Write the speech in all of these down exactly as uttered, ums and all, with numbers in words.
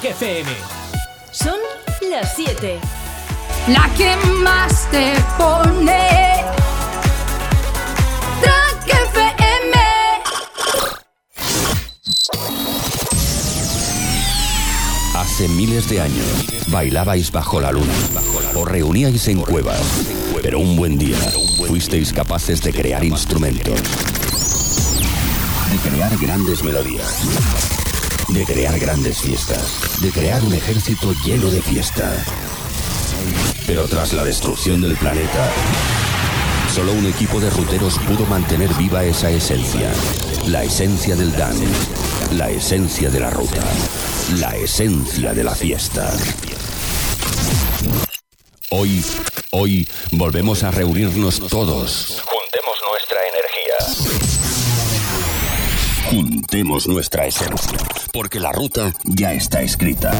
K F M. Son las siete. La que más te pone. Hace miles de años bailabais bajo la luna, os reuníais en cuevas, pero un buen día fuisteis capaces de crear instrumentos, de crear grandes melodías, de crear grandes fiestas, de crear un ejército lleno de fiesta. Pero tras la destrucción del planeta, solo un equipo de ruteros pudo mantener viva esa esencia, la esencia del dance, la esencia de la ruta. La esencia de la fiesta. Hoy, hoy volvemos a reunirnos todos. Juntemos nuestra energía. Juntemos nuestra esencia. Porque la ruta ya está escrita.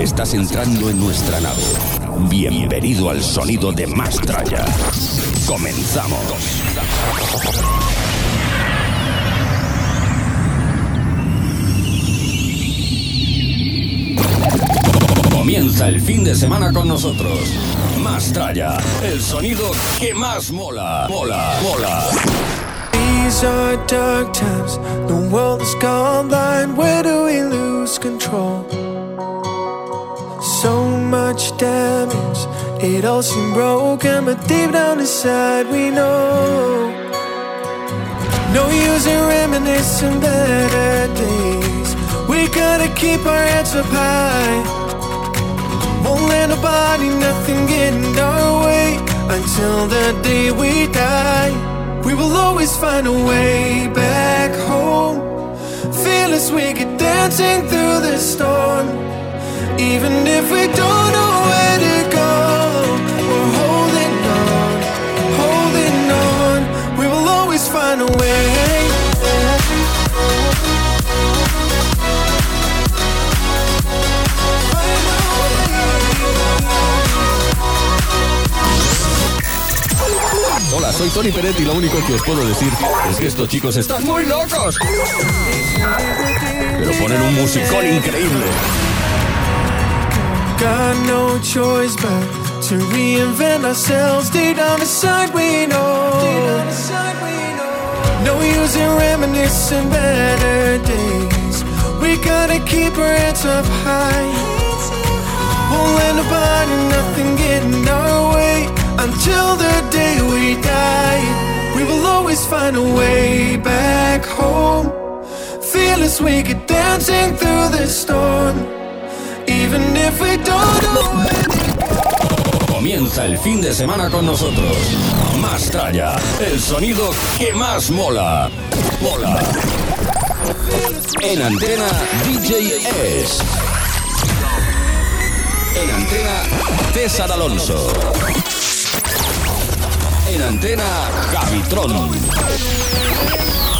Estás entrando en nuestra nave. Bienvenido al sonido de Mastraya. Comenzamos. Comienza el fin de semana con nosotros. Mastraya, el sonido que más mola, mola, mola. These are dark times, the world has gone blind. Where do we lose control? So much damage, it all seemed broken, but deep down inside we know. No use in reminiscing better days. We gotta keep our heads up high. Won't let nobody, nothing get in our way until the day we die. We will always find a way back home. Feel as we get dancing through the storm. Even if we don't know where to go, we're holding on, holding on. We will always find a way. Hola, soy Tony Peret y lo único que os puedo decir es que estos chicos están muy locos. Pero ponen un musicón increíble. Got no choice but to reinvent ourselves. Deep down inside we know. No use in reminiscing better days. We gotta keep our heads up high. Won't let nobody, nothing get in our way. Until the day we die, we will always find a way back home. Feel as we get dancing through the storm. Even if we don't know it. Comienza el fin de semana con nosotros. Mastraya, el sonido que más mola. Mola. En antena, D J S. En antena, César Alonso. En antena, Javitrón.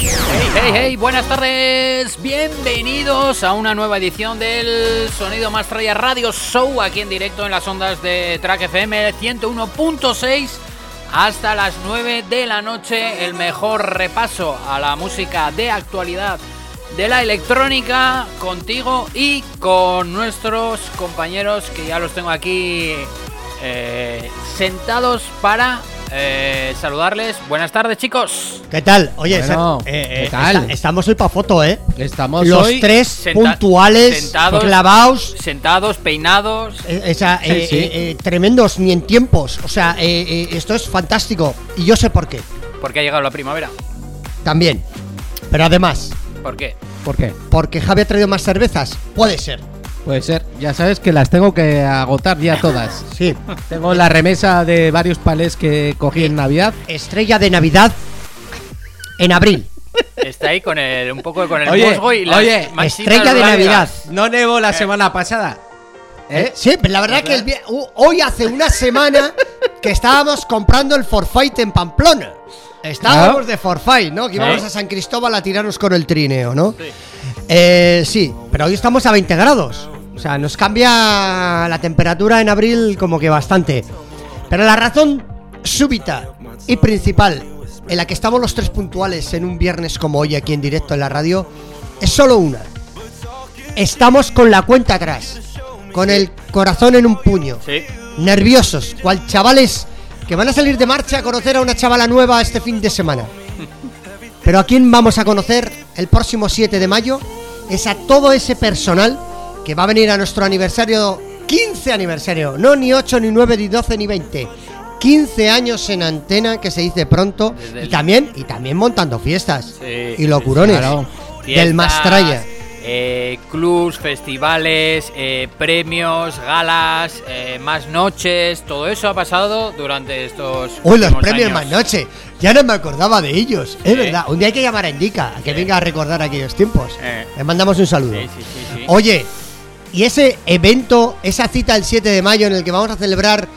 Hey, hey, hey, buenas tardes. Bienvenidos a una nueva edición del Sonido Mastraya Radio Show, aquí en directo en las ondas de Track F M ciento uno punto seis hasta las nueve de la noche. El mejor repaso a la música de actualidad de la electrónica, contigo y con nuestros compañeros, que ya los tengo aquí eh, sentados para... Eh, saludarles. Buenas tardes, chicos. ¿Qué tal? Oye, bueno, esa, eh, eh, ¿qué tal? Está, estamos hoy pa' foto, ¿eh? Estamos los hoy tres senta- puntuales, sentados, clavados, sentados, peinados. Eh, esa, sí, eh, sí. Eh, eh, tremendos, ni en tiempos. O sea, eh, eh, esto es fantástico. Y yo sé por qué. Porque ha llegado la primavera. También. Pero además. ¿Por qué? ¿Por qué? Porque Javi ha traído más cervezas. Puede ser. Puede ser, ya sabes que las tengo que agotar ya todas. Sí. Tengo la remesa de varios palés que cogí ¿Qué? en Navidad. Estrella de Navidad en abril. Está ahí con el, un poco con el oye, musgo y la Oye, estrella de Navidad. No nevó la eh. semana pasada. ¿Eh? Sí, pero la verdad, ¿verdad? que el, uh, hoy hace una semana que estábamos comprando el forfait en Pamplona. Estábamos ¿No? de forfait, ¿no? Que íbamos ¿Eh? a San Cristóbal a tirarnos con el trineo, ¿no? Sí. Eh, sí, pero hoy estamos a veinte grados. O sea, nos cambia la temperatura en abril como que bastante. Pero la razón súbita y principal en la que estamos los tres puntuales en un viernes como hoy aquí en directo en la radio es solo una. Estamos con la cuenta atrás, con el corazón en un puño, sí. Nerviosos, cual chavales que van a salir de marcha a conocer a una chavala nueva este fin de semana. Pero a quién vamos a conocer el próximo siete de mayo es a todo ese personal que va a venir a nuestro aniversario, quince aniversario, no ni ocho, ni nueve, ni doce, ni veinte, quince años en antena, que se dice pronto, y también, y también montando fiestas, sí, y locurones, claro. Fiestas, del Mastraya, eh, clubs, festivales, eh, premios, galas, eh, más noches, todo eso ha pasado durante estos últimos Uy, los premios años. Más noches, ya no me acordaba de ellos, es eh. verdad, un día hay que llamar a Indica, a que eh. venga a recordar aquellos tiempos, eh. les mandamos un saludo. Sí, sí, sí, sí. Oye, y ese evento, esa cita el siete de mayo en el que vamos a celebrar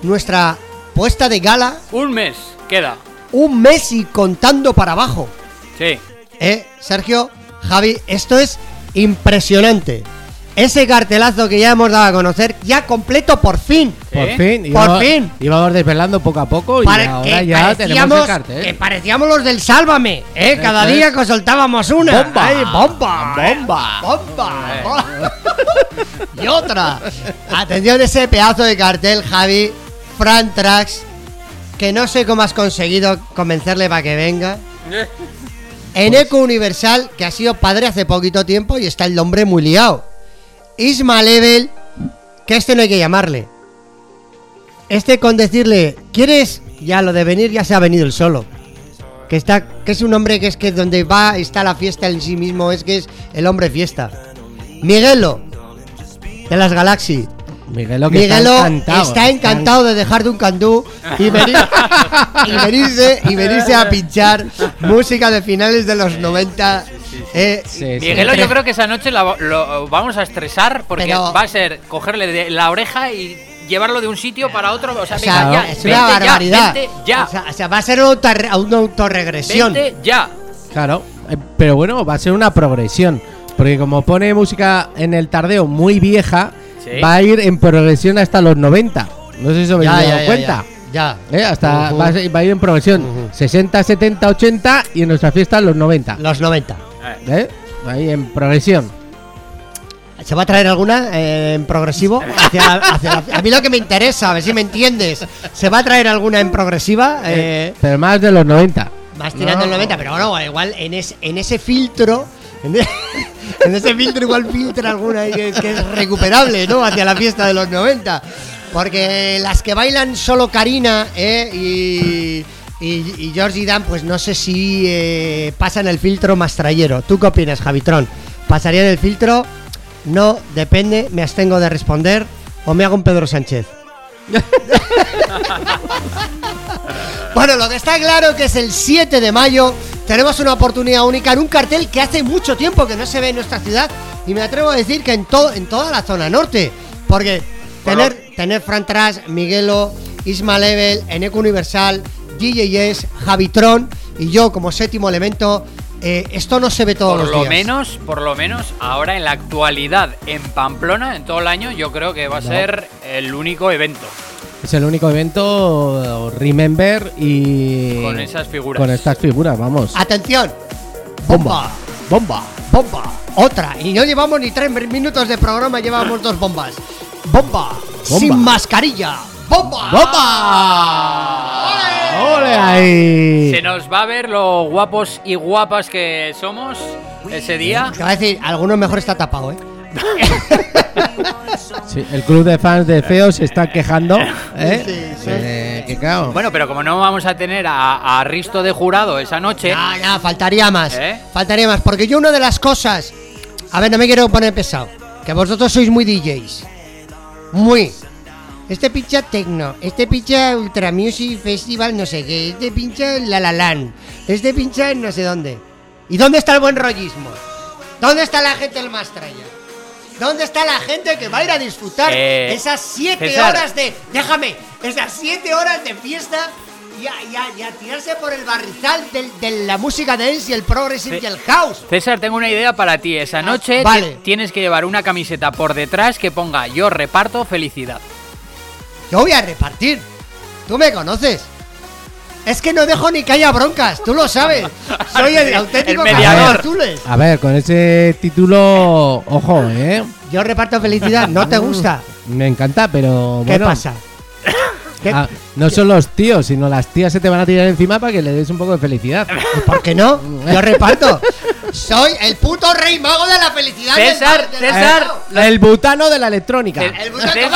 nuestra puesta de gala. Un mes, queda. Un mes y contando para abajo. Sí. Eh, Sergio, Javi, esto es impresionante. Ese cartelazo que ya hemos dado a conocer, ya completo por fin. ¿Sí? Por fin. Por iba, fin. Íbamos desvelando poco a poco y Pare- ahora ya tenemos el cartel. Que parecíamos los del Sálvame, ¿eh? Cada día que soltábamos una. ¡Bomba! Ay, ¡bomba! ¡Bomba! ¡Bomba! ¡Bomba! Y otra. Atención a ese pedazo de cartel, Javi. Fran Trax, que no sé cómo has conseguido convencerle para que venga. Eneko Universal, que ha sido padre hace poquito tiempo y está el hombre muy liado. Isma Level, que este no hay que llamarle. Este con decirle, ¿quieres? Ya lo de venir ya se ha venido el solo. Que está, que es un hombre que es que donde va está la fiesta en sí mismo, es que es el hombre fiesta. Miguelo, de las Galaxias. Miguelo, que Miguelo está encantado, está encantado de dejar de un candú y, venir, y, venirse, y venirse a pinchar música de finales de los noventa. Sí, sí, sí, eh, sí, sí, Miguelo, sí. Yo creo que esa noche la, lo vamos a estresar porque Pero, va a ser cogerle de la oreja y llevarlo de un sitio para otro. O sea, o sea venga, ya, es una barbaridad. Ya, ya. O, sea, o sea, va a ser una autorregresión. Vente ya. Claro, pero bueno, va a ser una progresión. Porque como pone música en el tardeo muy vieja, sí, va a ir en progresión hasta los noventa. No sé si os habéis dado ya, cuenta. Ya, ya. ¿Eh? Hasta uh-huh. va, a ser, va a ir en progresión uh-huh. sesenta, setenta, ochenta y en nuestra fiesta los noventa. Los noventa. ¿Eh? Ahí en progresión. ¿Se va a traer alguna eh, en progresivo? Hacia, hacia la, a mí lo que me interesa, a ver si me entiendes. ¿Se va a traer alguna en progresiva? Eh, pero más de los noventa. Más tirando no. los noventa, pero no, igual en, es, en ese filtro... En ese filtro igual filtra alguna que, que es recuperable, ¿no? Hacia la fiesta de los noventa. Porque las que bailan solo Karina eh, y, y, y Georgie Dan, pues no sé si eh, pasan el filtro mastrayero. ¿Tú qué opinas, Javitrón? ¿Pasarían el filtro? No, depende, me abstengo de responder o me hago un Pedro Sánchez. Bueno, lo que está claro que es el siete de mayo tenemos una oportunidad única en un cartel que hace mucho tiempo que no se ve en nuestra ciudad y me atrevo a decir que en todo en toda la zona norte, porque bueno, tener tener Fran Trax, Miguelo, Isma Level, Eneko Universal, D J S, Javitrón y yo como séptimo elemento, eh, esto no se ve todos los días. Por lo menos, por lo menos ahora en la actualidad en Pamplona en todo el año yo creo que va a no. ser el único evento. Es el único evento Remember y con esas figuras. Con estas figuras, vamos. Atención. Bomba, bomba, bomba. Otra. Y no llevamos ni tres minutos de programa, llevamos dos bombas. Bomba, bomba. Sin mascarilla. Bomba. Bomba. ¡Ole! ¡Ole ahí! Se nos va a ver lo guapos y guapas que somos ese día. Te voy a decir, alguno mejor está tapado, ¿eh? Sí, el club de fans de feos se está quejando, ¿eh? Sí, sí, sí. Eh, que claro. Bueno, pero como no vamos a tener a, a Risto de jurado esa noche, ah, no, faltaría más, ¿eh? Faltaría más, porque yo una de las cosas, a ver, no me quiero poner pesado, que vosotros sois muy D Js, muy. Este pincha techno, este pincha Ultra Music Festival, no sé qué, este pincha La La Land, este pincha no sé dónde. ¿Y dónde está el buen rollismo? ¿Dónde está la gente del Mastraya? ¿Dónde está la gente que va a ir a disfrutar eh, esas siete horas de... Déjame, esas siete horas de fiesta y a, y a, y a tirarse por el barrizal de, de la música dance y el progressive C- y el house? César, tengo una idea para ti. Esa noche ah, vale. t- tienes que llevar una camiseta por detrás que ponga "Yo reparto felicidad". Yo voy a repartir. Tú me conoces. Es que no dejo ni que haya broncas, tú lo sabes. Soy el auténtico mediador. A ver, con ese título, ojo, ¿eh? Yo reparto felicidad, ¿no te gusta? Me encanta, pero ¿qué bueno, pasa? ¿Qué? Ah, no son los tíos, sino las tías se te van a tirar encima para que le des un poco de felicidad. ¿Por qué no? Yo reparto. Soy el puto rey mago de la felicidad. César, del, del César. El, el butano de la electrónica. El, el butano César,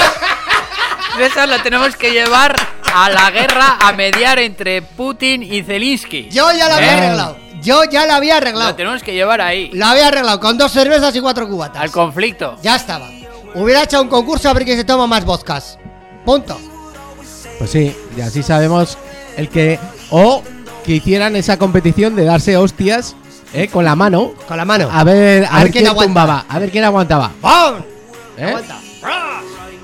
César lo tenemos que llevar a la guerra, a mediar entre Putin y Zelensky. Yo ya lo había eh. arreglado. Yo ya lo había arreglado. Lo tenemos que llevar ahí. Lo había arreglado con dos cervezas y cuatro cubatas. Al conflicto. Ya estaba. Hubiera hecho un concurso a ver quién se toma más vodkas. Punto. Pues sí, y así sabemos el que... O que hicieran esa competición de darse hostias, ¿eh? Con la mano. Con la mano. A ver, a a ver, ver quién, quién tumbaba. A ver quién aguantaba. ¡Bum! ¿Eh? Aguanta.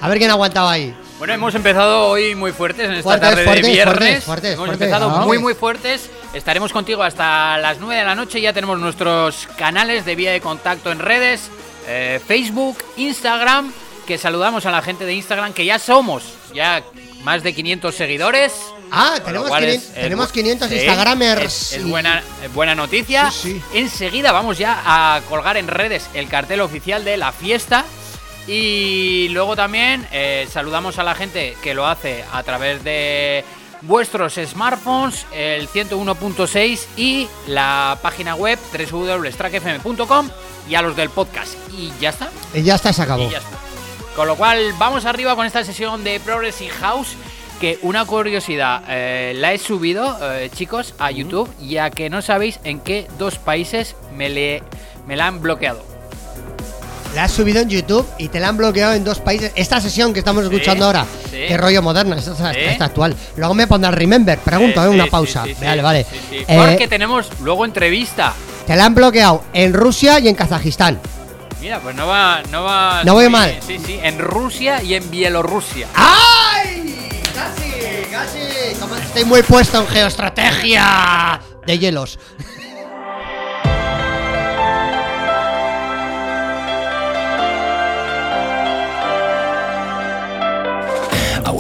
A ver quién aguantaba ahí. Bueno, hemos empezado hoy muy fuertes en esta fuertes, tarde fuertes, de viernes. Fuertes, fuertes, hemos fuertes, empezado ¿no? muy, muy fuertes. Estaremos contigo hasta las nueve de la noche. Ya tenemos nuestros canales de vía de contacto en redes. Eh, Facebook, Instagram. Que saludamos a la gente de Instagram, que ya somos. Ya... Más de quinientos seguidores. Ah, tenemos, quinien, tenemos bu- quinientos sí, Instagramers. Es, es buena, buena noticia. Sí, sí. Enseguida vamos ya a colgar en redes el cartel oficial de la fiesta. Y luego también eh, saludamos a la gente que lo hace a través de vuestros smartphones, el ciento uno punto seis y la página web doble u doble u doble u punto track f m punto com y a los del podcast. Y ya está. Y ya está, se acabó. Y ya está. Con lo cual, vamos arriba con esta sesión de Progressive House, que una curiosidad, eh, la he subido, eh, chicos, a YouTube, ya que no sabéis en qué dos países me, le, me la han bloqueado. La has subido en YouTube y te la han bloqueado en dos países. Esta sesión que estamos escuchando sí, ahora, sí. Qué rollo moderno, esta, esta, esta, esta actual. Luego me pondrán Remember, pregunto, sí, eh, una sí, pausa. Sí, sí, vale, sí, vale. Sí, sí. Eh, Porque tenemos luego entrevista. Te la han bloqueado en Rusia y en Kazajistán. Mira, pues no va... No, va no voy bien, mal. Sí, sí, en Rusia y en Bielorrusia. ¡Ay! Casi, casi. Como estoy muy puesto en geoestrategia de hielos. I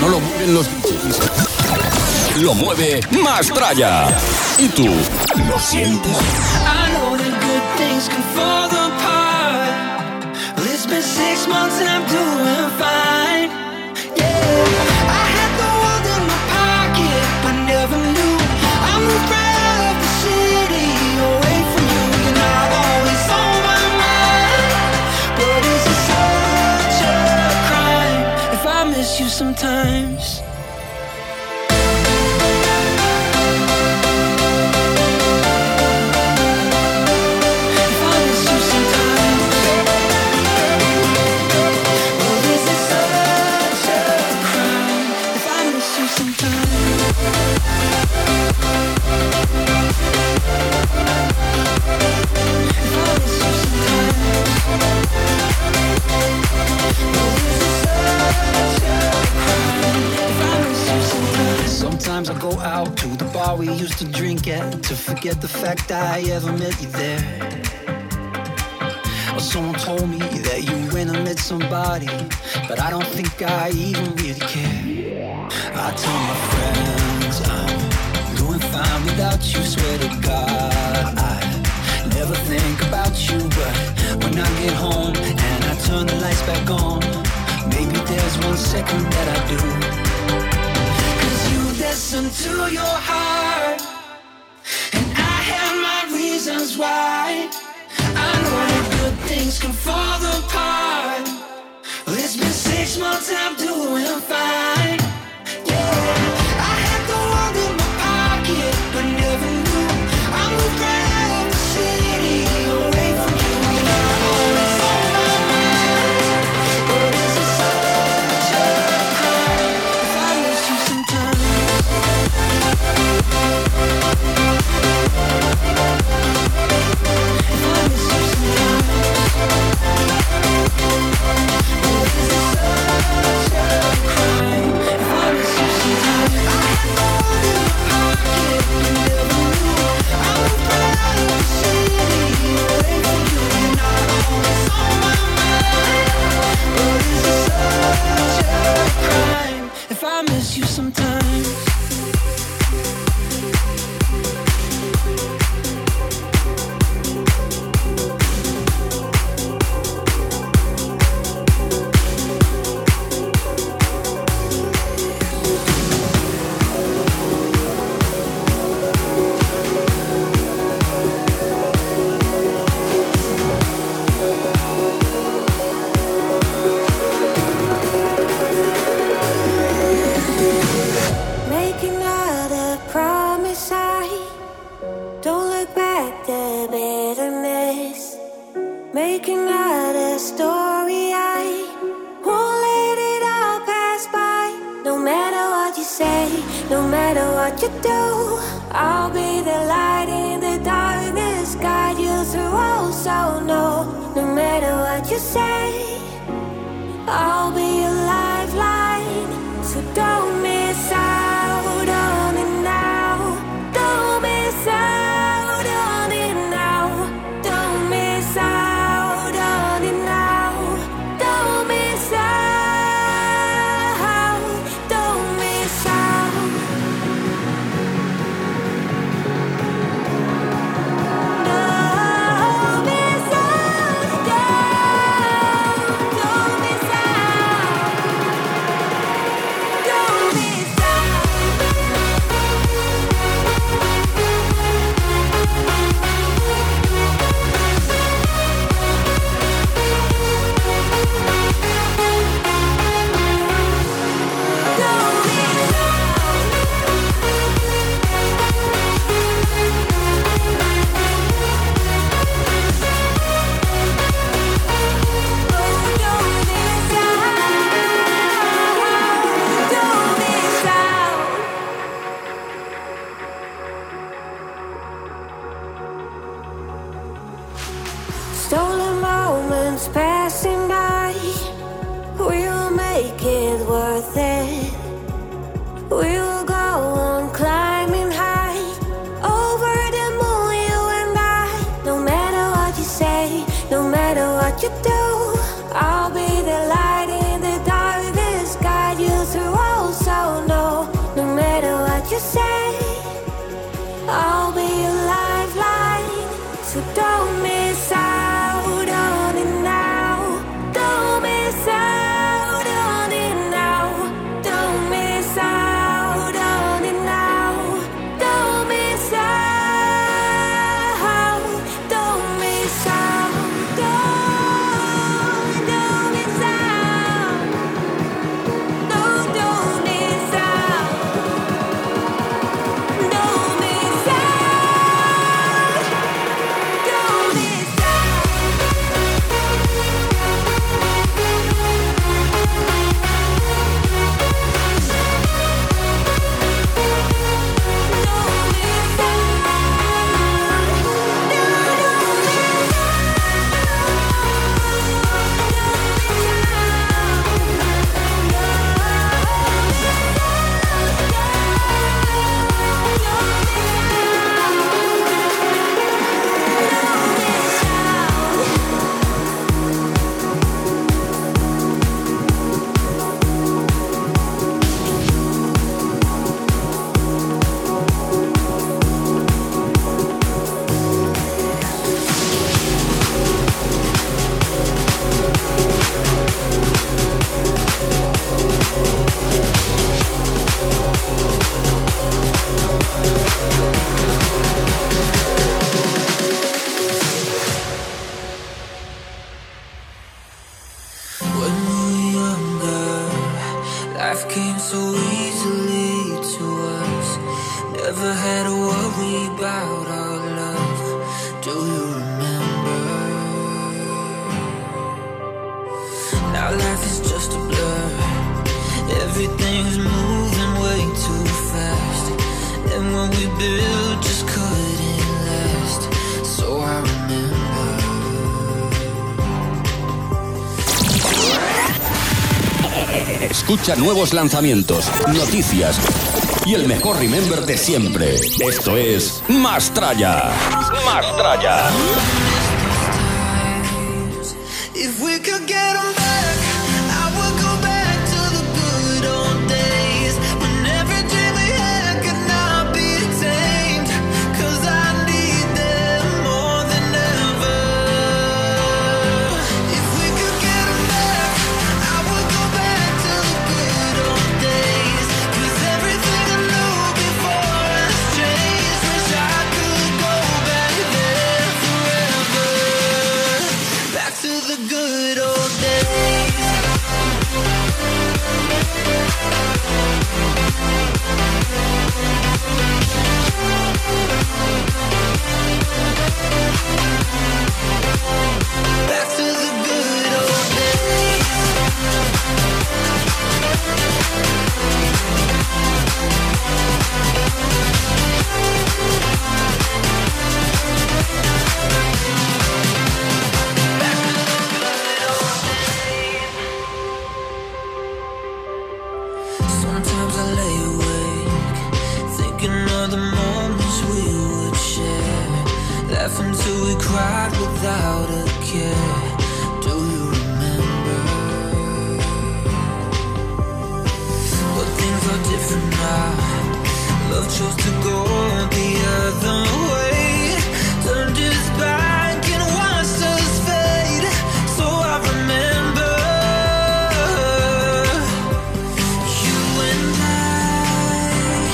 No lo mueven los bichos. Lo mueve Mastraya. Y tú lo sientes. Things can fall apart. Well, it's been six months and I'm doing fine. Yeah, I had the world in my pocket, but never knew I moved right out of the city, away from you. You're not always on my mind, but is it such a crime if I miss you sometimes? Sometimes I go out to the bar we used to drink at to forget the fact I ever met you there. Or someone told me that you went and met somebody, but I don't think I even really care. I tell my friends I'm doing fine without you, swear to God I never think about you, but when I get home and I turn the lights back on, maybe there's one second that I do. Cause you listen to your heart, and I have my reasons why. I know that good things can fall apart. Well, it's been six months and I'm doing fine. Yeah, I had the world in my pocket, but never knew I moved right out of the city. We'll be right back. making out a story. I won't let it all pass by. No matter what you say, no matter what you do, I'll be the light in the darkness, guide you through. Oh, so no, no matter what you say, I'll be your lifeline. So don't miss out on it now. Don't miss out on it now. Don't miss out on it now. Don't miss out. Don't miss out. Don't miss out. Don't, don't miss out. Don't miss stolen moments passing by. We'll make it worth it. We'll go on climbing high over the moon, you and I. No matter what you say, no matter what you do, I'll be the light in the darkness, guide you through. Oh, so no, no matter what you say, I'll be your lifeline. So don't miss out on it now. Don't miss out on it now. Don't miss out on it now. Don't miss out. Don't miss out. Don't, don't miss out. No, don't miss out. Don't miss out. Don't miss out. When we were younger, life came so easily to us. Never had to worry about our love. Do you remember? Now life is just a blur. Everything's moving way too fast. And what we built just couldn't last. So I remember. Escucha nuevos lanzamientos, noticias y el mejor Remember de siempre. Esto es Mastraya. Mastraya. If we could get 'em back, I would go back to the good old days when every dream we had could not be attained. 'Cause I need them more than ever. If we could get 'em back, I would go back to the good old days. 'Cause everything I knew before has changed. Wish I could go back there forever. Back to the good old days. Back laughing till we cried without a care. Do you remember? But things are different now. Love chose to go the other way. Turned his back and watched us fade. So I remember you and I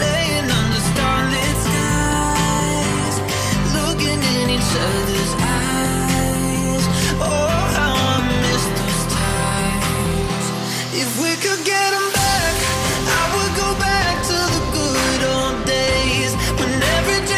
laying under starlit skies, looking in each other's eyes. Oh, how I miss those times. If we could get them back, I would go back to the good old days when everything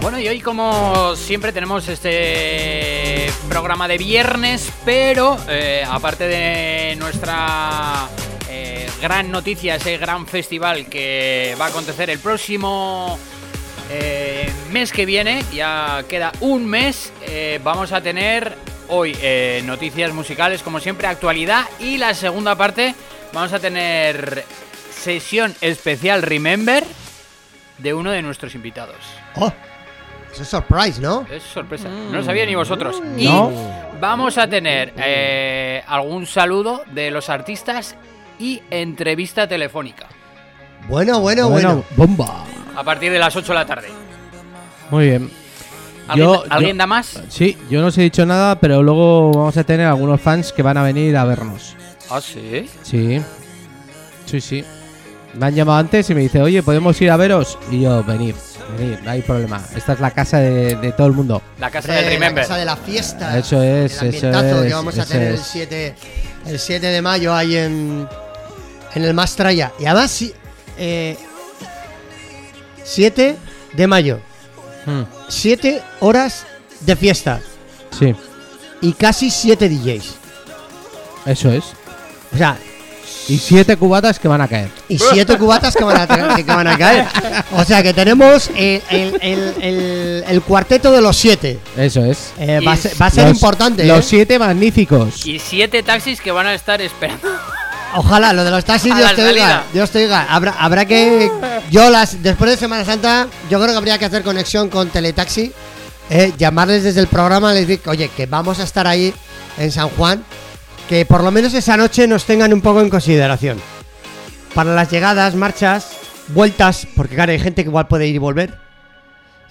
Bueno, y hoy como siempre tenemos este programa de viernes, pero eh, aparte de nuestra eh, gran noticia, ese gran festival que va a acontecer el próximo eh, mes que viene, ya queda un mes, eh, vamos a tener hoy eh, noticias musicales, como siempre, actualidad, y la segunda parte vamos a tener sesión especial Remember de uno de nuestros invitados. Oh, eso es surprise, ¿no? Es sorpresa, mm. no lo sabía ni vosotros. Mm. Y no. vamos a tener eh, algún saludo de los artistas y entrevista telefónica. Bueno, bueno, bueno, bueno. Bomba. A partir de las ocho de la tarde. Muy bien. ¿Alguien, yo, ¿alguien yo, da más? Sí, yo no os he dicho nada, pero luego vamos a tener algunos fans que van a venir a vernos. ¿Ah, sí? Sí, sí, sí. Me han llamado antes y me dice, oye, ¿podemos ir a veros? Y yo, venid, venid, no hay problema. Esta es la casa de, de todo el mundo. La casa del Remember. La casa de la fiesta. Eso es, el eso es. Que vamos a tener el siete, el siete de mayo ahí en, en el Mastraya. Y además, sí, eh, siete de mayo. Hmm. Siete horas de fiesta. Sí. Y casi siete D Js. Eso es. O sea, y siete cubatas que van a caer. Y siete cubatas que van a, tra- que van a caer. O sea que tenemos el, el, el, el, el cuarteto de los siete. Eso es. Eh, va, ser, va a ser los, importante. Los ¿eh? siete magníficos. Y siete taxis que van a estar esperando. Ojalá, lo de los taxis, a Dios te oiga, Dios te oiga. Habrá, habrá que... Yo las... Después de Semana Santa, yo creo que habría que hacer conexión con Teletaxi, eh, llamarles desde el programa, les digo, oye, que vamos a estar ahí en San Juan, que por lo menos esa noche nos tengan un poco en consideración. Para las llegadas, marchas, vueltas, porque claro, hay gente que igual puede ir y volver.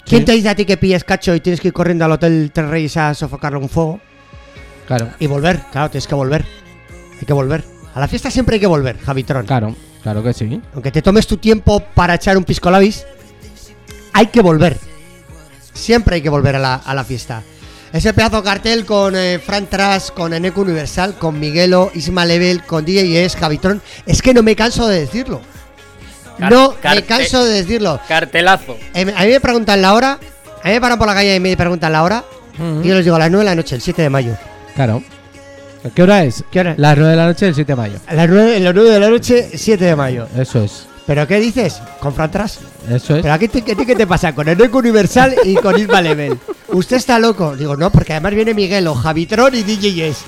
¿Quién sí. te dice a ti que pilles cacho y tienes que ir corriendo al Hotel Tres Reyes a sofocarlo con fuego? Claro. Y volver, claro, tienes que volver. Hay que volver. A la fiesta siempre hay que volver, Javitrón. Claro, claro que sí. Aunque te tomes tu tiempo para echar un pisco labis, hay que volver. Siempre hay que volver a la, a la fiesta. Ese pedazo de cartel con eh, Fran Trax, con Eneko Universal, con Miguelo, Isma Level, con D J Es, Javitrón. Es que no me canso de decirlo. Car- no carte- me canso de decirlo. Cartelazo. Eh, a mí me preguntan la hora. A mí me paran por la calle y me preguntan la hora. Uh-huh. Y yo les digo a las nueve de la noche, el siete de mayo. Claro. ¿Qué hora es? ¿Qué hora? Las nueve de la noche del siete de mayo. Las nueve, las nueve de la noche, siete de mayo. Eso es. ¿Pero qué dices? ¿Con Fran Trax? Eso es. ¿Pero aquí te, qué, qué te pasa? Con Eneko Universal y con Isma Level. ¿Usted está loco? Digo, no, porque además viene Miguelo, Javitrón y D Js.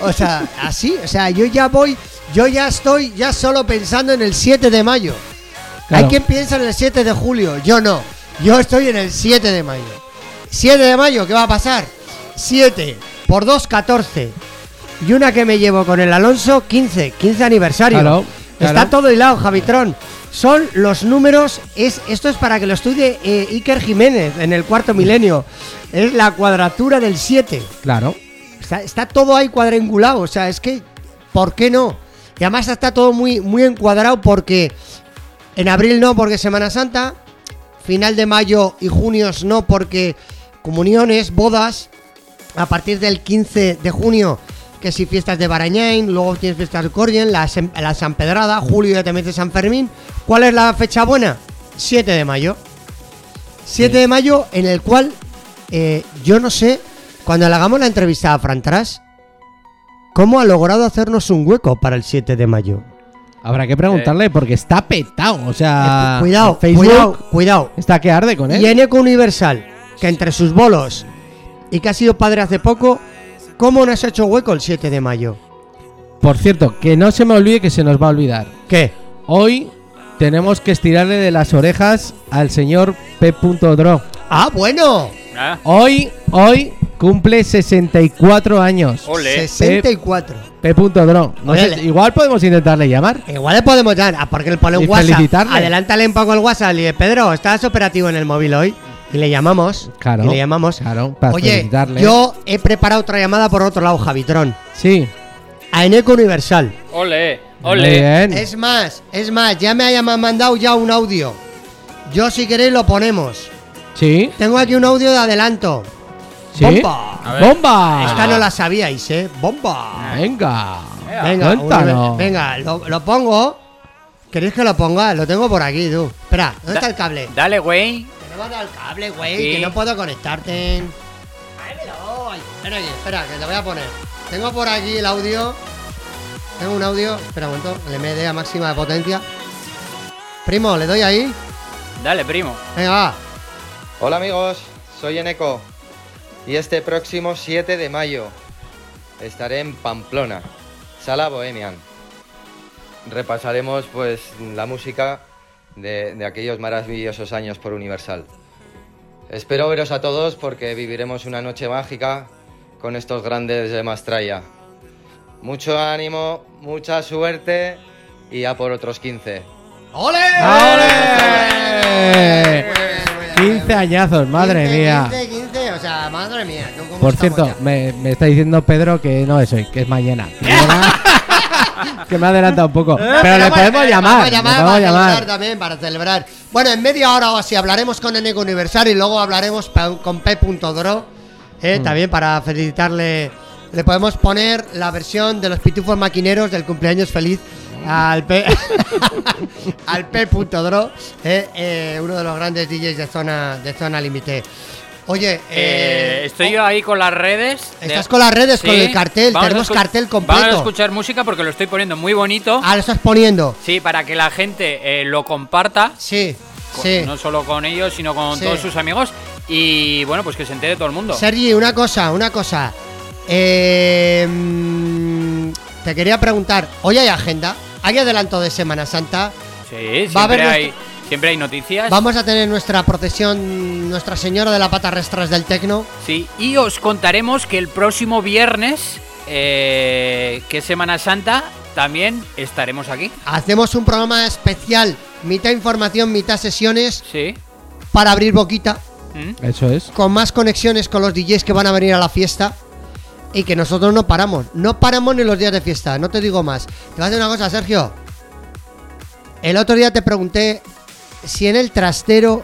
O sea, así. O sea, yo ya voy, yo ya estoy ya solo pensando en el siete de mayo. Claro. Hay quien piensa en el siete de julio. Yo no. Yo estoy en el siete de mayo. siete de mayo, ¿qué va a pasar? siete por dos, catorce. Y una que me llevo con el Alonso, quince, quince aniversario. Claro, claro. Está todo hilado, Javitrón. Son los números, es, esto es para que lo estudie eh, Iker Jiménez en el cuarto milenio. Es la cuadratura del siete. Claro. Está, está todo ahí cuadrangulado, o sea, es que, ¿por qué no? Y además está todo muy, muy encuadrado porque en abril no, porque Semana Santa, final de mayo y junio no, porque comuniones, bodas, a partir del quince de junio, que si fiestas de Barañain, luego tienes fiestas de Corien, la, la San Pedrada, julio ya te metes San Fermín. ¿Cuál es la fecha buena? siete de mayo. siete sí. de mayo, en el cual, eh, yo no sé, cuando le hagamos la entrevista a Fran Trax, ¿cómo ha logrado hacernos un hueco para el siete de mayo? Habrá que preguntarle, porque está petado, o sea... Cuidado, Facebook, cuidado, cuidado. Está que arde con él. Y Eneko Universal, que entre sus bolos y que ha sido padre hace poco, ¿cómo nos ha hecho hueco el siete de mayo? Por cierto, que no se me olvide, que se nos va a olvidar. ¿Qué? Hoy tenemos que estirarle de las orejas al señor P Dro. ¡Ah, bueno! Ah. Hoy, hoy... cumple sesenta y cuatro años. Ole. sesenta y cuatro. P Dro. No sé, igual podemos intentarle llamar. Igual le podemos llamar, porque le pone un WhatsApp. Adelántale un poco el WhatsApp y P Dro, estás operativo en el móvil hoy. Y le llamamos. Claro. Y le llamamos. Claro. Para Oye, felicitarle. Yo he preparado otra llamada por otro lado, Javitrón. Sí. A Eneko Universal. Ole. Ole. Es más, es más, ya me ha mandado ya un audio. Yo, si queréis, lo ponemos. Sí. Tengo aquí un audio de adelanto. ¿Sí? ¡Bomba! ¡Bomba! Esta no la sabíais, ¿eh? ¡Bomba! ¡Venga! Venga, una, venga lo, lo pongo. ¿Queréis que lo ponga? Lo tengo por aquí, tú. Espera, ¿dónde da, está el cable? Dale, güey. Que no me ha dado el cable, güey, sí. Que no puedo conectarte. Ay, espera, aquí, espera, que te voy a poner. Tengo por aquí el audio. Tengo un audio. Espera un momento. Le me dé a máxima de potencia. Primo, ¿le doy ahí? Dale, primo. Venga, va. Hola, amigos. Soy Eneko. Y este próximo siete de mayo estaré en Pamplona, Sala Bohemian. Repasaremos pues la música de, de aquellos maravillosos años por Universal. Espero veros a todos porque viviremos una noche mágica con estos grandes de Mastraya. Mucho ánimo, mucha suerte y a por otros quince. ¡Ole! ¡Ole! quince añazos, madre mía. O sea, madre mía. Por cierto, me, me está diciendo P Dro que no es hoy, que es mañana. Que me ha adelantado un poco. Pero, Pero le podemos llamar. llamar le podemos para llamar. Celebrar también, para celebrar. Bueno, en media hora o así hablaremos con Eneko Universal y luego hablaremos pa- con P Dro. Eh, mm. También para felicitarle. Le podemos poner la versión de los pitufos maquineros del cumpleaños feliz al P. al P Dro, eh, eh, uno de los grandes D Js de zona, de zona límite. Oye, eh, eh, estoy yo ahí con las redes. Estás de... con las redes, sí. Con el cartel. Vamos Tenemos escu- cartel completo. Vamos a escuchar música porque lo estoy poniendo muy bonito. Ah, lo estás poniendo. Sí, para que la gente eh, lo comparta. Sí, con, sí. No solo con ellos, sino con sí. todos sus amigos. Y bueno, pues que se entere todo el mundo. Sergi, una cosa, una cosa. Eh, te quería preguntar, ¿hoy hay agenda? ¿Hay adelanto de Semana Santa? Sí, siempre ¿Va a haber hay... nuestro... Siempre hay noticias. Vamos a tener nuestra procesión, Nuestra Señora de la Pata Restras del Tecno. Sí, y os contaremos que el próximo viernes, eh, que es Semana Santa, también estaremos aquí. Hacemos un programa especial, mitad información, mitad sesiones. Sí. Para abrir boquita. ¿Mm? Eso es. Con más conexiones con los D Js que van a venir a la fiesta. Y que nosotros no paramos. No paramos ni los días de fiesta, no te digo más. Te voy a hacer una cosa, Sergio. El otro día te pregunté... si en el trastero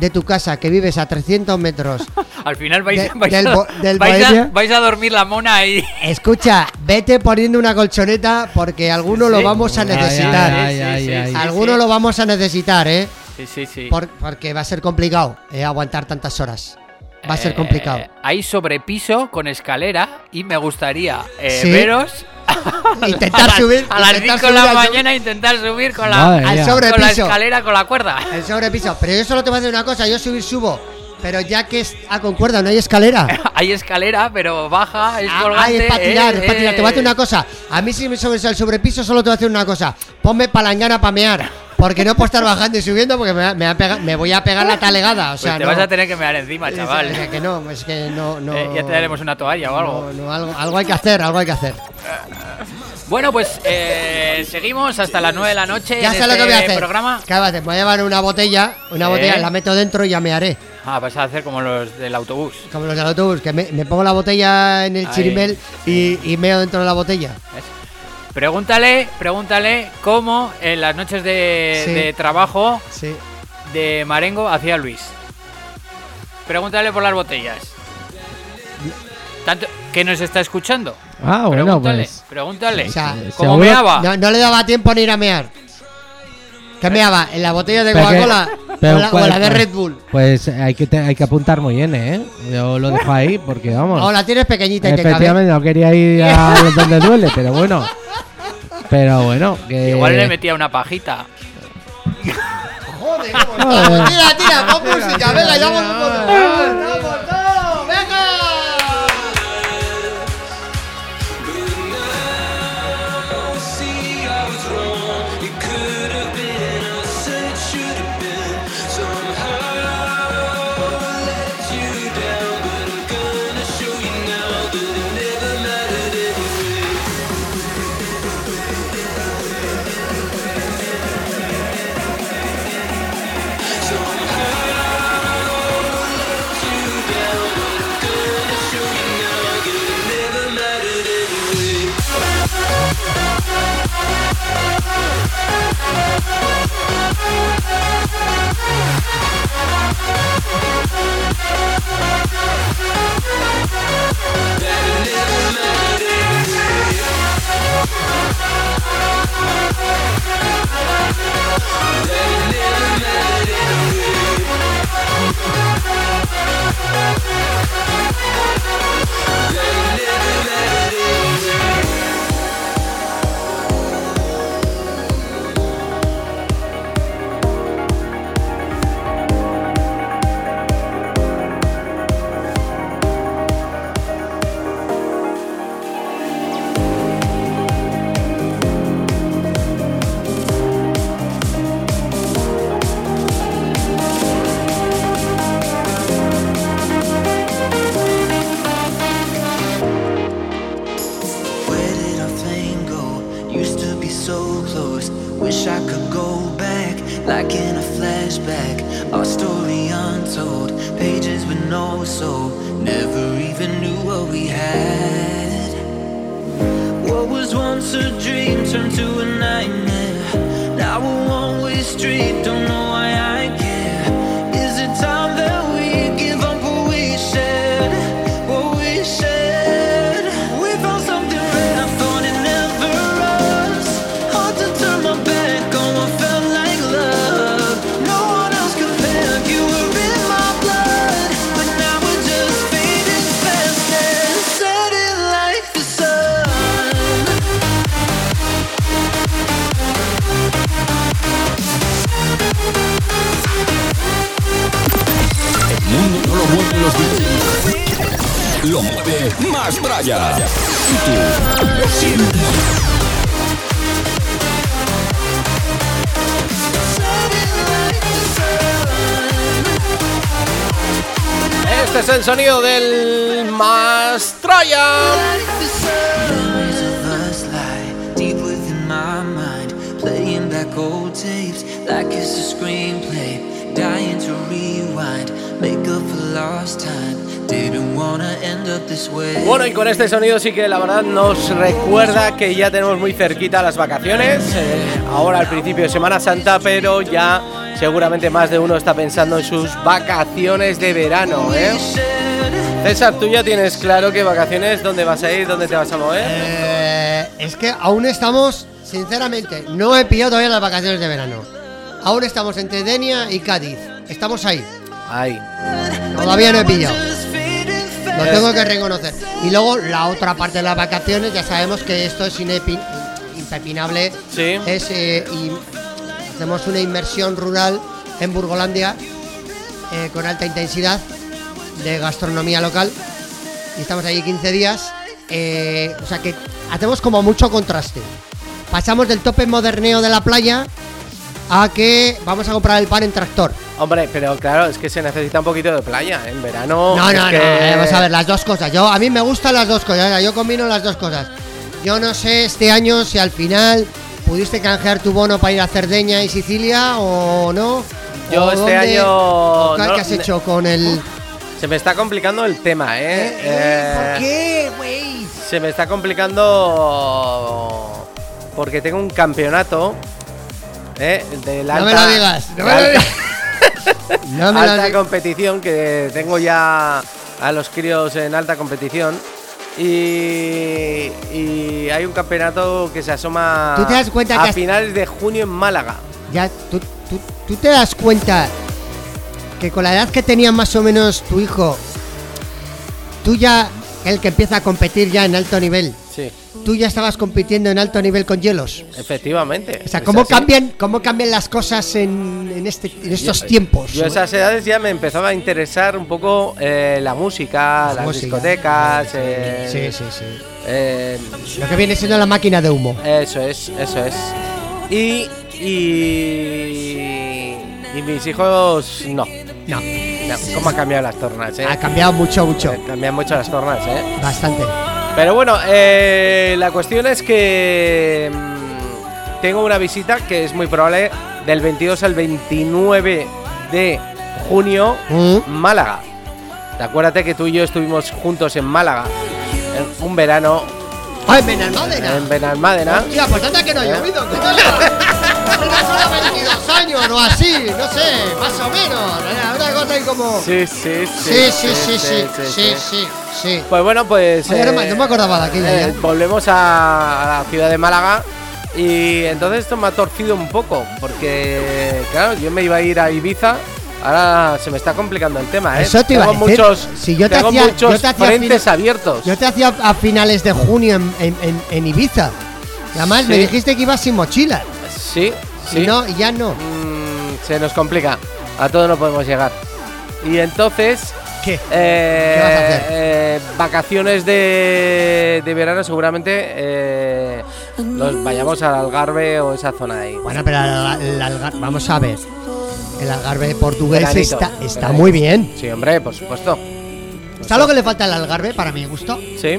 de tu casa, que vives a trescientos metros... al final vais, de, vais, del, a, del vais, a, vais a dormir la mona ahí. Escucha, vete poniendo una colchoneta porque alguno sí, lo vamos a necesitar. Ay, ay, ay, sí, ay, sí, alguno sí. lo vamos a necesitar, ¿eh? Sí, sí, sí. Por, porque va a ser complicado eh, aguantar tantas horas. Va a ser complicado. Eh, hay sobrepiso con escalera y me gustaría eh, sí. veros... intentar a subir a las cinco de la mañana sub... intentar subir con la, al sobrepiso. Con la escalera con la cuerda el sobrepiso, pero yo solo te voy a decir una cosa, yo subir subo, pero ya que es ah, con cuerda no hay escalera. Hay escalera pero baja, es ah, colgante, es para tirar, eh, es para tirar. Eh, te voy a decir una cosa, a mí si me subes al sobrepiso solo te voy a decir una cosa, ponme palangana para mear, porque no puedo estar bajando y subiendo porque me, me, pega, me voy a pegar la talegada, o sea, pues te no, vas a tener que mear encima, chaval. Es, es que no, es que no, no eh, ya te daremos una toalla o algo. No, no, algo, algo hay que hacer, algo hay que hacer. Bueno, pues eh, seguimos hasta las nueve de la noche. Ya sé lo que voy a hacer. Programa. Cállate, voy a llevar una botella, una sí. botella, la meto dentro y ya me haré. Ah, vas a hacer como los del autobús. Como los del autobús, que me, me pongo la botella en el Ahí. chirimel y, y meo dentro de la botella. ¿Ves? Pregúntale, pregúntale cómo en las noches de, sí. de trabajo sí. de Marengo hacía Luis. Pregúntale por las botellas. Tanto que nos está escuchando. Ah, bueno, pregúntale, pues. Pregúntale. O sea, ¿cómo meaba? No, no le daba tiempo ni ir a mear. ¿Qué meaba? ¿En la botella de Coca-Cola? Pero o la, cuál, o la de Red Bull. Pues hay que te, hay que apuntar muy bien, ¿eh? Yo lo dejo ahí porque vamos. No, la tienes pequeñita y te cabe. Efectivamente, no quería ir a donde duele, pero bueno. Pero bueno, que... Igual le metía una pajita. Joder, cómo está. Joder. Tira, tira, pon música, venga, ya vamos un poco. Sonido del Mastraya. Bueno, y con este sonido sí que la verdad nos recuerda que ya tenemos muy cerquita las vacaciones, eh, ahora al principio de Semana Santa, pero ya seguramente más de uno está pensando en sus vacaciones de verano, ¿eh? César, ¿tú ya tienes claro qué vacaciones? ¿Dónde vas a ir? ¿Dónde te vas a mover? Eh, es que aún estamos, sinceramente, no he pillado todavía las vacaciones de verano. Aún estamos entre Denia y Cádiz. Estamos ahí. Ahí. Todavía no he pillado. Lo tengo que reconocer. Y luego la otra parte de las vacaciones, ya sabemos que esto es inepi- impepinable. Sí. Es... Eh, y- Hacemos una inmersión rural en Burgolandia eh, con alta intensidad de gastronomía local y estamos allí quince días. Eh, o sea que hacemos como mucho contraste. Pasamos del tope moderneo de la playa a que vamos a comprar el pan en tractor. Hombre, pero claro, es que se necesita un poquito de playa en verano. No, no, que... no, eh, vamos a ver, las dos cosas. Yo, a mí me gustan las dos cosas, yo combino las dos cosas. Yo no sé este año si al final pudiste canjear tu bono para ir a Cerdeña y Sicilia o no. Yo o este dónde, año... ¿Qué no, has hecho con el...? Se me está complicando el tema, ¿eh? eh, eh ¿Por qué, güey? Se me está complicando porque tengo un campeonato, ¿eh? De la no alta, me lo digas. No me lo digas. No me alta lo digas. Competición, que tengo ya a los críos en alta competición. Y, y hay un campeonato que se asoma ¿Tú te das cuenta a que has... finales de junio en Málaga. Ya, ¿tú, tú, tú te das cuenta que con la edad que tenía más o menos tu hijo, tú ya, el que empieza a competir ya en alto nivel, sí, tú ya estabas compitiendo en alto nivel con hielos? Efectivamente. O sea, ¿cómo, cambian, cómo cambian las cosas en, en, este, en estos yo, tiempos? Yo a esas edades ya me empezaba a interesar un poco eh, la música, la las música, discotecas. Eh, sí, sí, sí. Eh, Lo que viene siendo la máquina de humo. Eso es, eso es. Y, y, y mis hijos no. No. No. ¿Cómo han cambiado las tornas, eh? Ha cambiado mucho, mucho. Eh, cambian mucho las tornas, eh. Bastante. Pero bueno, eh, la cuestión es que mmm, tengo una visita que es muy probable del veintidós al veintinueve de junio, ¿Mm? Málaga. Te acuérdate que tú y yo estuvimos juntos en Málaga en un verano. ¡Ah, en Benalmádena! En Benalmádena. Hostia, pues tanta que no ha llovido. Era solo veintidós años o así, no sé, más o menos. Una cosa ahí como... Sí, sí, sí. Sí, sí, sí, sí, sí, sí, sí, sí, sí. Pues bueno, pues... Oye, eh, no me acordaba de aquella eh, ya. Volvemos a, a la ciudad de Málaga. Y entonces esto me ha torcido un poco, porque, claro, yo me iba a ir a Ibiza. Ahora se me está complicando el tema, ¿eh? Eso te iba tengo a decir. Muchos, si yo te tengo hacía, muchos yo te hacía frentes fina- abiertos. Yo te hacía a finales de junio en, en, en, en Ibiza. Y además sí, me dijiste que ibas sin mochila. Sí, sí. Y no, y ya no. Mm, se nos complica. A todo no podemos llegar. Y entonces... ¿Qué? Eh, ¿Qué vas a hacer? Eh, vacaciones de, de verano seguramente eh, nos vayamos al Algarve o esa zona de ahí. Bueno, pero el Algarve... Vamos a ver. El Algarve portugués veranito, está, está veranito. Muy bien. Sí, hombre, por supuesto. ¿Sabes lo que le falta al Algarve, para mi gusto? Sí.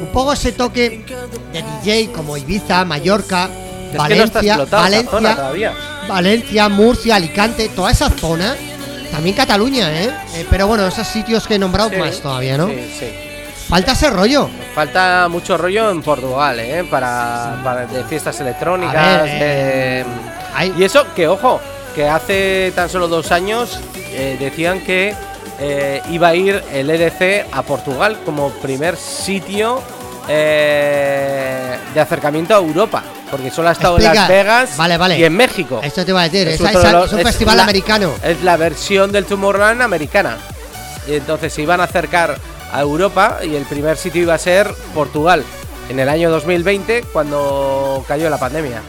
Un poco ese toque de D J como Ibiza, Mallorca, es Valencia, no Valencia, Valencia, Valencia, Murcia, Alicante, toda esa zona. También Cataluña, ¿eh? eh pero bueno, esos sitios que he nombrado sí, más todavía, ¿no? Sí, sí. Falta ese rollo. Falta mucho rollo en Portugal, ¿eh? Para, para de fiestas electrónicas. Ver, eh, eh, y eso, que ojo... que hace tan solo dos años eh, decían que eh, iba a ir el E D C a Portugal como primer sitio eh, de acercamiento a Europa, porque solo ha estado Explica. en Las Vegas vale, vale. y en México. Esto te iba a decir, es, es, es, es un es festival la, americano. Es la versión del Tomorrowland americana. Y entonces se iban a acercar a Europa y el primer sitio iba a ser Portugal, en el año dos mil veinte, cuando cayó la pandemia.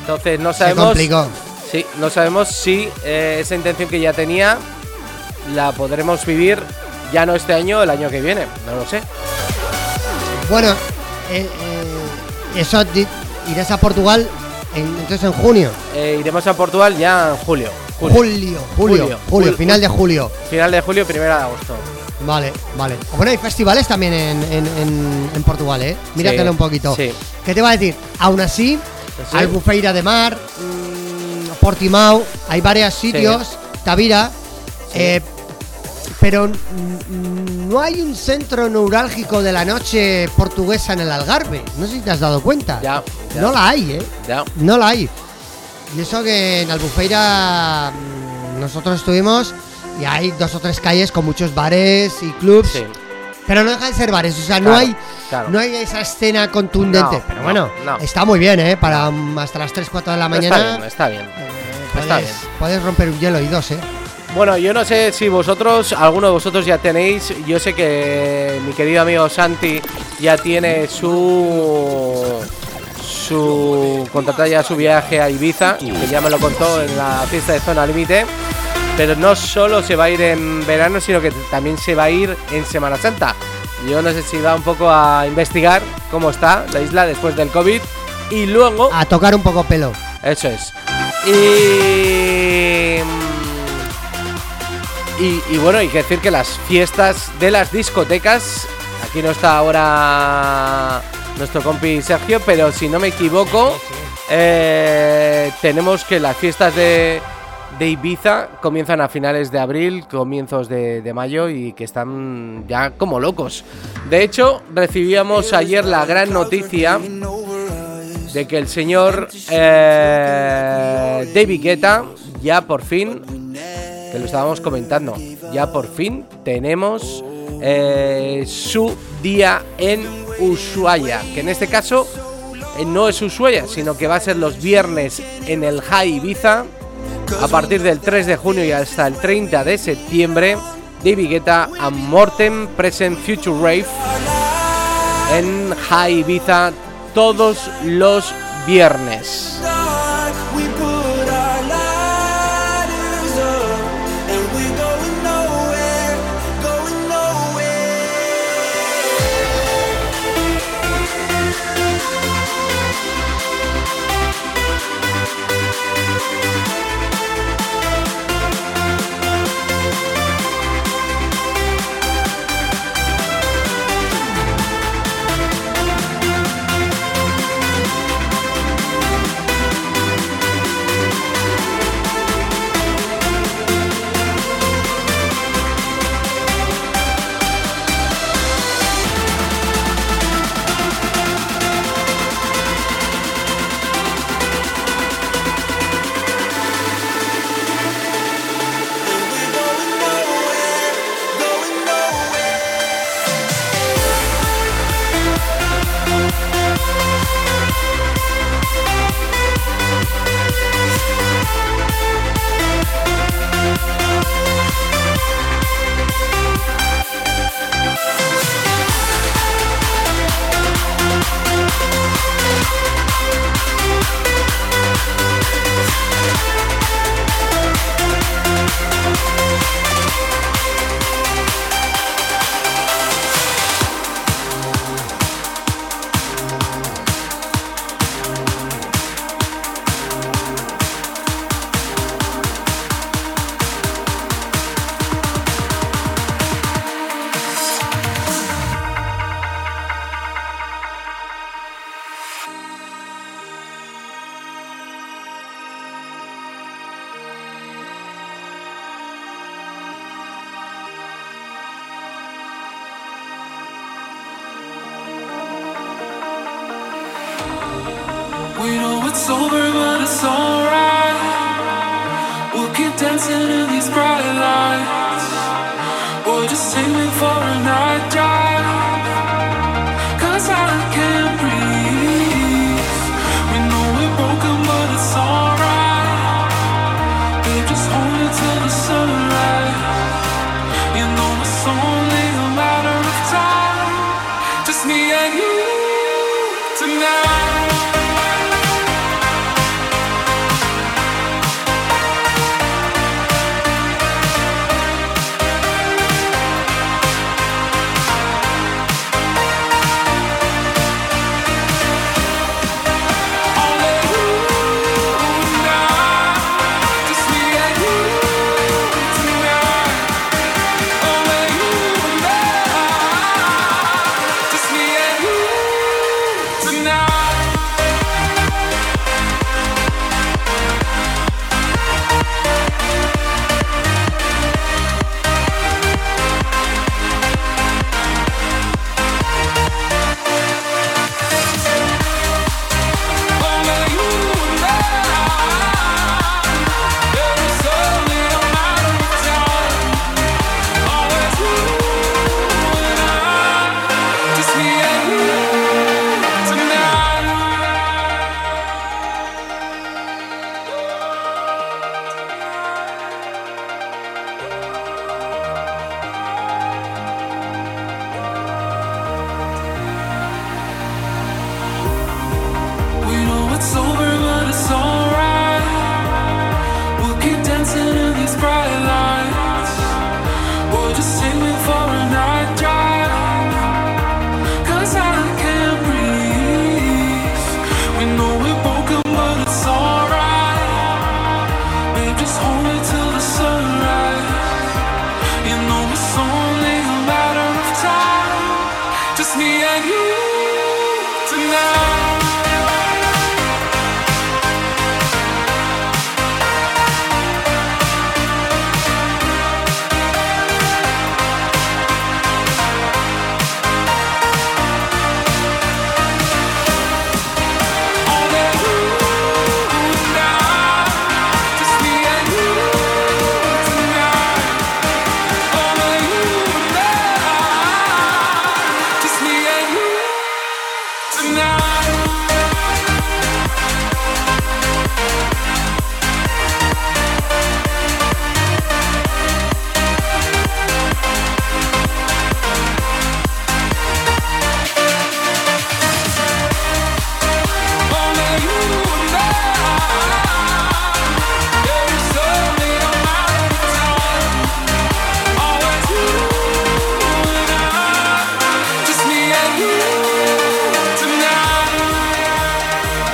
Entonces no sabemos... Se complicó. Sí, no sabemos si eh, esa intención que ya tenía la podremos vivir ya no este año o el año que viene, no lo sé. Bueno, eh, eh, eso di- irás a Portugal en, entonces en junio. Eh, iremos a Portugal ya en julio. Julio, julio, julio, julio, julio jul- final de julio. Final de julio, primera de agosto. Vale, vale. Bueno, hay festivales también en, en, en, en Portugal, ¿eh? Míratelo sí, un poquito. Sí. ¿Qué te va a decir? Aún así, sí. Albufeira de Mar... Portimao, hay varios sitios, sí. Tavira, sí. Eh, pero no hay un centro neurálgico de la noche portuguesa en el Algarve. No sé si te has dado cuenta. Ya, ya. No la hay, ¿eh? Ya. No la hay. Y eso que en Albufeira nosotros estuvimos y hay dos o tres calles con muchos bares y clubs, sí. Pero no dejan de ser bares, o sea, claro, no hay claro. no hay esa escena contundente. No, pero bueno, no, no. está muy bien, ¿eh? Para hasta las tres, cuatro de la mañana. Está bien, está bien. Puedes, puedes romper un hielo y dos, ¿eh? Bueno, yo no sé si vosotros, alguno de vosotros ya tenéis. Yo sé que mi querido amigo Santi ya tiene su... su contratado ya su viaje a Ibiza, que ya me lo contó en la fiesta de Zona Límite. Pero no solo se va a ir en verano, sino que también se va a ir en Semana Santa. Yo no sé si va un poco a investigar cómo está la isla después del COVID y luego... a tocar un poco pelo. Eso es. Y, y, y bueno, hay que decir que las fiestas de las discotecas, aquí no está ahora nuestro compi Sergio, pero si no me equivoco, eh, tenemos que las fiestas de, de Ibiza comienzan a finales de abril, comienzos de, de mayo, y que están ya como locos. De hecho, recibíamos ayer la gran noticia de que el señor eh, David Guetta, ya por fin, que lo estábamos comentando, ya por fin tenemos eh, su día en Ushuaia, que en este caso eh, no es Ushuaia, sino que va a ser los viernes en el Hï Ibiza, a partir del tres de junio y hasta el treinta de septiembre, David Guetta and Morten present Future Rave en Hï Ibiza, todos los viernes. I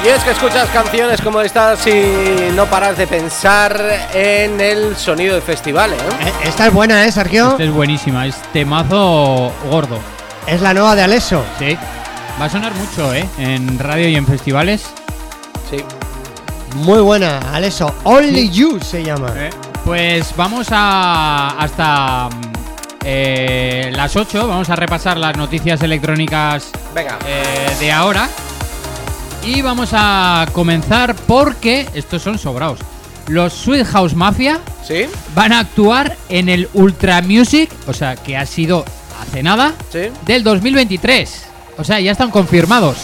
Y es que escuchas canciones como estas y no paras de pensar en el sonido del festival, ¿eh? Esta es buena, ¿eh, Sergio? Esta es buenísima, es temazo gordo. Es la nueva de Alesso. Sí, va a sonar mucho, ¿eh? En radio y en festivales. Sí. Muy buena, Alesso. Only sí. You se llama. ¿Eh? Pues vamos a hasta... Eh, las ocho, vamos a repasar las noticias electrónicas. Venga. Eh, de ahora. Y vamos a comenzar porque estos son sobraos. Los Sweet House Mafia, ¿sí?, van a actuar en el Ultra Music, o sea, que ha sido hace nada, ¿sí?, del dos mil veintitrés. O sea, ya están confirmados.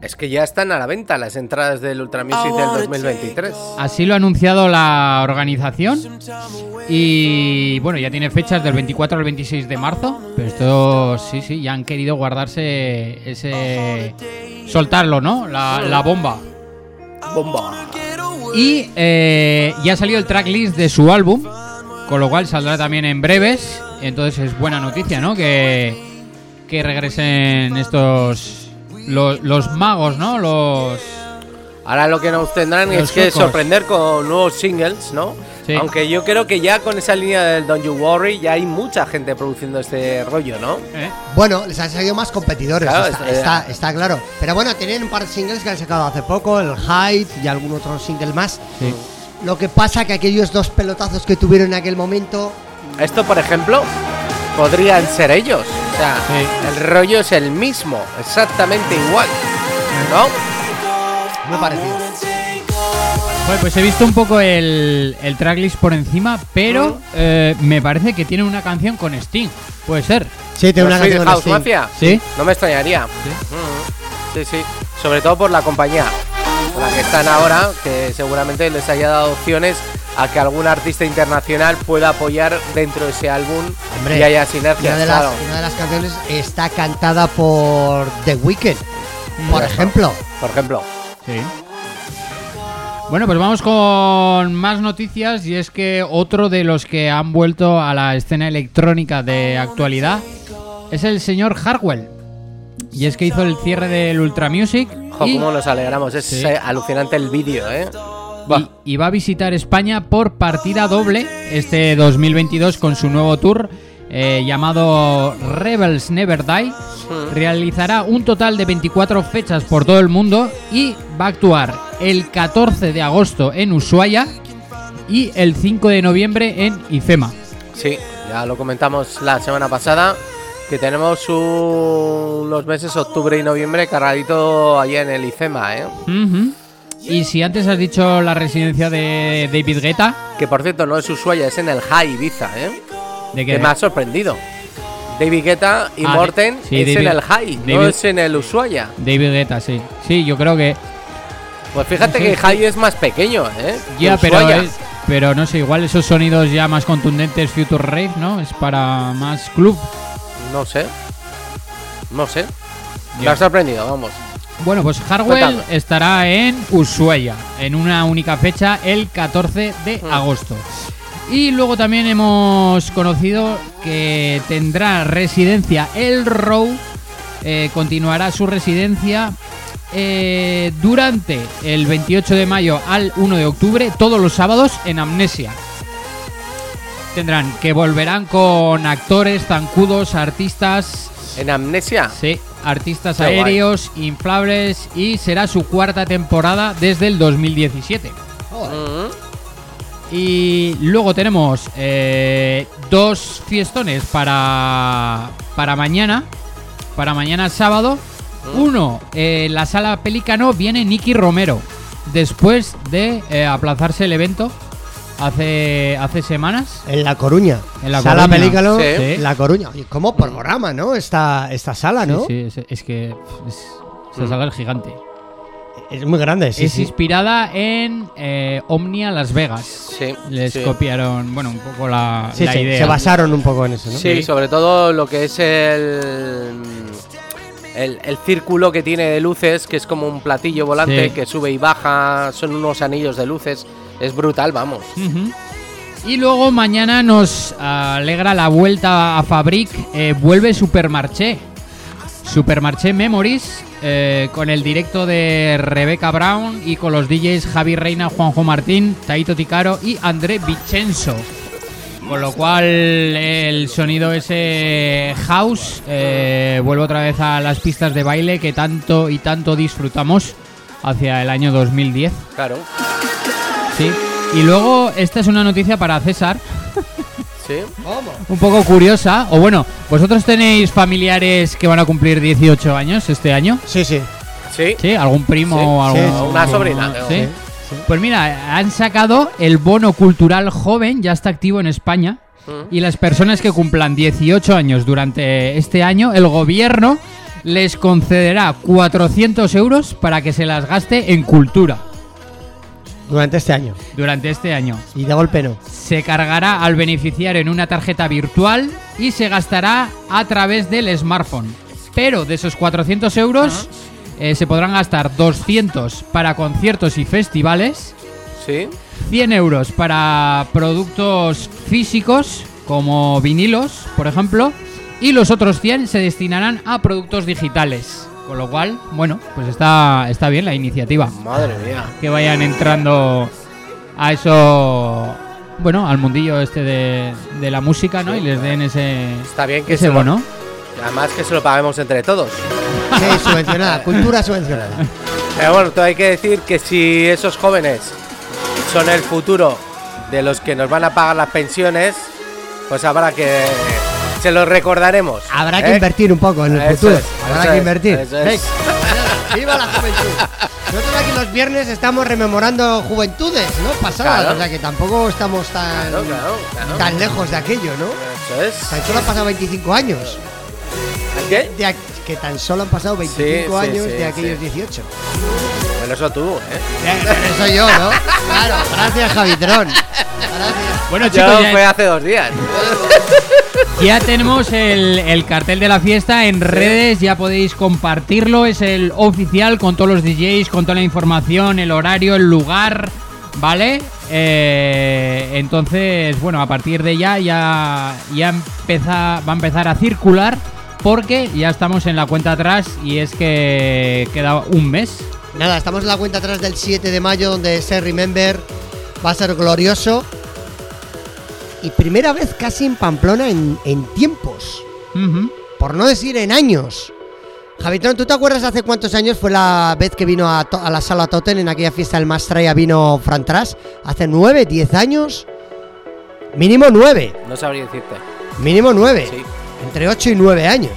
Es que ya están a la venta las entradas del Ultra Music del dos mil veintitrés. Así lo ha anunciado la organización. Y bueno, ya tiene fechas del veinticuatro al veintiséis de marzo. Pero esto, sí, sí, ya han querido guardarse ese... Soltarlo, ¿no? La, la bomba. Bomba. Y eh, ya ha salido el tracklist de su álbum, con lo cual saldrá también en breves. Entonces es buena noticia, ¿no? Que, que regresen estos... Los, los magos, ¿no? Los Ahora lo que nos tendrán es que sucos. Sorprender con nuevos singles, ¿no? Sí. Aunque yo creo que ya con esa línea del Don't You Worry ya hay mucha gente produciendo este rollo, ¿no? ¿Eh? Bueno, les han salido más competidores, claro, está, está, está, está claro. Pero bueno, tienen un par de singles que han sacado hace poco, el Hï y algún otro single más. Sí. Lo que pasa que aquellos dos pelotazos que tuvieron en aquel momento... Esto, por ejemplo... Podrían ser ellos, o sea, sí. El rollo es el mismo, exactamente igual, ¿no? Muy parecido. Bueno, pues he visto un poco el, el tracklist por encima, pero uh-huh. eh, me parece que tiene una canción con Sting, puede ser. Sí, tiene una canción con Sting. Mafia. Sí. No me extrañaría. Sí. Uh-huh. Sí, sí, sobre todo por la compañía, por la que están ahora, que seguramente les haya dado opciones a que algún artista internacional pueda apoyar dentro de ese álbum. Hombre, y haya sinergias. Una de, las, una de las canciones está cantada por The Weeknd, por ejemplo. Por ejemplo. Sí. Bueno, pues vamos con más noticias y es que otro de los que han vuelto a la escena electrónica de actualidad es el señor Hardwell. Y es que hizo el cierre del Ultra Music. Jo, y... cómo nos alegramos, es sí. alucinante el vídeo, ¿eh? Y, y va a visitar España por partida doble este dos mil veintidós con su nuevo tour eh, llamado Rebels Never Die. Realizará un total de veinticuatro fechas por todo el mundo y va a actuar el catorce de agosto en Ushuaia y el cinco de noviembre en IFEMA. Sí, ya lo comentamos la semana pasada, que tenemos unos meses, octubre y noviembre, cargadito allá en el IFEMA, ¿eh? Uh-huh. Y si antes has dicho la residencia de David Guetta... Que por cierto no es Ushuaia, es en el Hï Ibiza, ¿eh? ¿De qué? Que me ha sorprendido. David Guetta y ah, Morten de... sí, es David... en el Hï, David... no es en el Ushuaia. David Guetta, sí. Sí, yo creo que... Pues fíjate sí, que sí. Hï es más pequeño, ¿eh? Ya, pero, es... pero no sé, igual esos sonidos ya más contundentes, Future Rave, ¿no? Es para más club. No sé. No sé. Yo. Me ha sorprendido, vamos. Bueno, pues Hardwell estará en Ushuaia en una única fecha, el catorce de agosto. Y luego también hemos conocido que tendrá residencia el Row, eh, continuará su residencia eh, durante el veintiocho de mayo al uno de octubre, todos los sábados en Amnesia. Tendrán que volverán con actores, zancudos, artistas... ¿En Amnesia? Sí, artistas Qué aéreos, guay. Inflables y será su cuarta temporada desde el dos mil diecisiete. Uh-huh. Y luego tenemos eh, dos fiestones para, para mañana, para mañana sábado. Uh-huh. Uno, eh, la Sala Pelícano viene Nicky Romero, después de eh, aplazarse el evento. Hace hace semanas. En La Coruña. En La Sala Pelícano. Sí. Sí. La Coruña. Oye, como por programa, ¿no? Esta, esta sala, ¿no? Sí, sí, es que es, esta mm. sala es gigante. Es muy grande, sí. Es sí. inspirada en eh, Omnia Las Vegas. Sí. Les sí. copiaron, bueno, un poco la, sí, la sí, idea. Se basaron un poco en eso, ¿no? Sí, sí. Sobre todo lo que es el, el, el círculo que tiene de luces, que es como un platillo volante sí. que sube y baja. Son unos anillos de luces. Es brutal, vamos. Uh-huh. Y luego mañana nos alegra la vuelta a Fabric. Eh, vuelve Supermarché. Supermarché Memories eh, con el directo de Rebecca Brown y con los D Js Javi Reina, Juanjo Martín, Taito Ticaro y André Vicenzo. Con lo cual el sonido ese house eh, vuelve otra vez a las pistas de baile que tanto y tanto disfrutamos hacia el año dos mil diez. Claro. Sí. Y luego esta es una noticia para César. Sí. Un poco curiosa. O bueno, ¿vosotros tenéis familiares que van a cumplir dieciocho años este año? Sí, sí. Sí. ¿Sí? ¿Algún primo sí, o algún, sí, sí. una sobrina? Sí. ¿Sí? Pues mira, han sacado el bono cultural joven, ya está activo en España, y las personas que cumplan dieciocho años durante este año, el gobierno les concederá cuatrocientos euros para que se las gaste en cultura. Durante este año. Durante este año. Y de golpe no. Se cargará al beneficiario en una tarjeta virtual y se gastará a través del smartphone. Pero de esos cuatrocientos euros... Uh-huh. Eh, se podrán gastar doscientos para conciertos y festivales, sí, cien euros para productos físicos como vinilos, por ejemplo, y los otros cien se destinarán a productos digitales. Con lo cual, bueno, pues está, está bien la iniciativa. Madre mía. Que vayan entrando a eso, bueno, al mundillo este de, de la música, ¿no? Sí, y les den ese, está bien que ese se bono. Lo, además que se lo paguemos entre todos. Sí, subvencionada, cultura subvencionada. Pero bueno, todo hay que decir que si esos jóvenes son el futuro de los que nos van a pagar las pensiones, pues habrá que... se los recordaremos. Habrá ¿eh? que invertir un poco en el eso futuro. Es, habrá que es, invertir. Es. Hey, ¡viva la juventud! Nosotros aquí los viernes estamos rememorando juventudes, ¿no? Pasadas, claro. O sea que tampoco estamos tan, claro, claro, claro. tan lejos de aquello, ¿no? Eso es. Tan solo han pasado veinticinco años. ¿Qué? De aquí. Que tan solo han pasado veinticinco sí, años sí, sí, de aquellos sí. dieciocho. Bueno, eso tú, ¿eh? Eso yo, ¿no? Claro, gracias, Javitrón. Gracias. Bueno, chicos, yo ya fue hace dos días. Ya tenemos el, el cartel de la fiesta en redes, ya podéis compartirlo. Es el oficial con todos los D Js, con toda la información, el horario, el lugar, ¿vale? Eh, entonces, bueno, a partir de ya, ya, ya empieza, va a empezar a circular. Porque ya estamos en la cuenta atrás y es que queda un mes. Nada, estamos en la cuenta atrás del siete de mayo, donde ese Remember va a ser glorioso. Y primera vez casi en Pamplona en, en tiempos, uh-huh. por no decir en años. Javitrón, ¿tú te acuerdas hace cuántos años fue la vez que vino a, to- a la sala Totten en aquella fiesta del Mastraya? Vino Fran Trax hace nueve, diez años. Mínimo nueve. No sabría decirte. Mínimo nueve. Sí. Entre ocho y nueve años,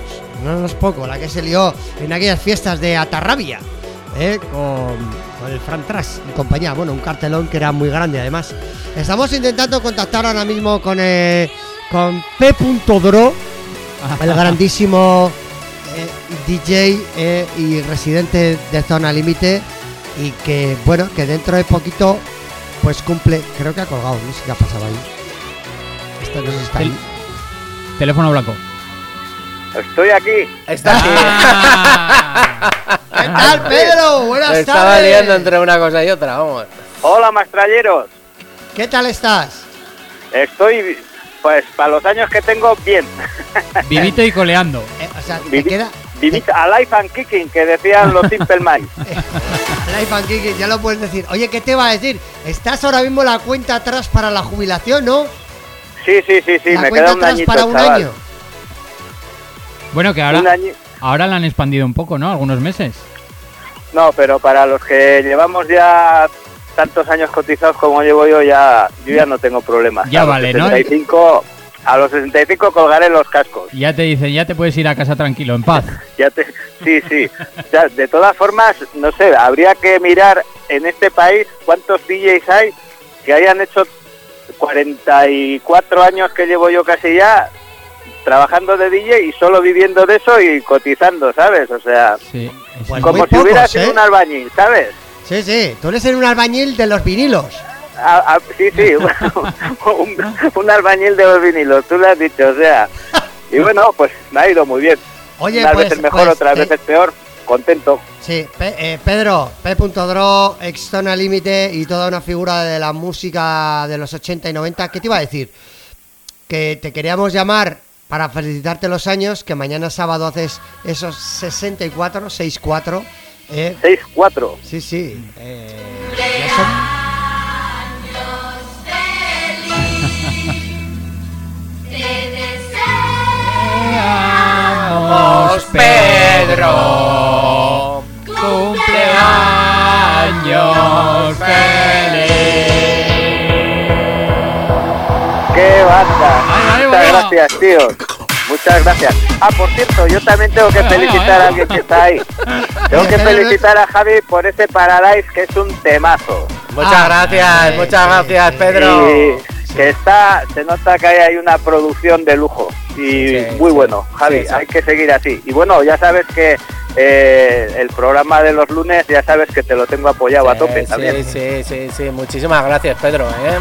no es poco, la que se lió en aquellas fiestas de Atarrabia, ¿eh? con, con el Fran Trax y compañía. Bueno, un cartelón que era muy grande además. Estamos intentando contactar ahora mismo con, eh, con P.Dro, el grandísimo eh, D J eh, y residente de Zona Límite. Y que, bueno, que dentro de poquito pues cumple, creo que ha colgado, no sé qué ha pasado ahí. Esto no está ahí. Teléfono blanco. Estoy aquí. Está aquí. Ah. ¿Qué tal, Pedro? Buenas tardes. Estaba liando entre una cosa y otra, vamos. Hola, mastrayeros. ¿Qué tal estás? Estoy, pues, para los años que tengo, bien. Vivito y coleando. Eh, o sea, Vivi- ¿te queda? Vivito te... a life and kicking, que decían los Simple Minds. Life and kicking, ya lo puedes decir. Oye, ¿qué te va a decir? Estás ahora mismo la cuenta atrás para la jubilación, ¿no? Sí, sí, sí, sí. La me queda un añito, para un chaval. Año. Bueno, que ahora, ahora la han expandido un poco, ¿no? Algunos meses. No, pero para los que llevamos ya tantos años cotizados como llevo yo, ya yo ya no tengo problemas. Ya a vale, sesenta y cinco, ¿no? A los sesenta y cinco colgaré los cascos. Ya te dicen, ya te puedes ir a casa tranquilo, en paz. ya te, sí, sí. O sea, de todas formas, no sé, habría que mirar en este país cuántos D Js hay que hayan hecho... cuarenta y cuatro años que llevo yo casi ya trabajando de D J y solo viviendo de eso y cotizando, ¿sabes? O sea, sí, sí. Pues como si pocos, hubiera sido ¿eh? un albañil, ¿sabes? Sí, sí, tú eres un albañil de los vinilos. A, a, sí, sí, un, un albañil de los vinilos, tú lo has dicho, o sea. Y bueno, pues me ha ido muy bien. Oye, unas pues, veces mejor, pues, otras eh, veces peor, contento. Sí, Pe- eh, Pedro, P.Dro, ex Zona Límite y toda una figura de la música de los ochenta y noventa. ¿Qué te iba a decir? Que te queríamos llamar para felicitarte los años, que mañana sábado haces esos sesenta y cuatro, sesenta y cuatro. ¿Eh? seis cuatro. Sí, sí. Eh, ¡Cumpleaños P.Dro! ¡Cumpleaños feliz! ¡Qué banda! Ay, Muchas ay, gracias, tío. Muchas gracias. Ah, por cierto, yo también tengo que felicitar a alguien que está ahí. Tengo que felicitar a Javi por ese Paradise, que es un temazo. Muchas ah, gracias, eh, muchas gracias, eh, P.Dro. Y que está, se nota que hay una producción de lujo. Y sí, muy sí, bueno, Javi, sí, sí. Hay que seguir así. Y bueno, ya sabes que eh, el programa de los lunes, ya sabes que te lo tengo apoyado sí, a tope sí, también. Sí, sí, sí, muchísimas gracias, P.Dro, ¿eh?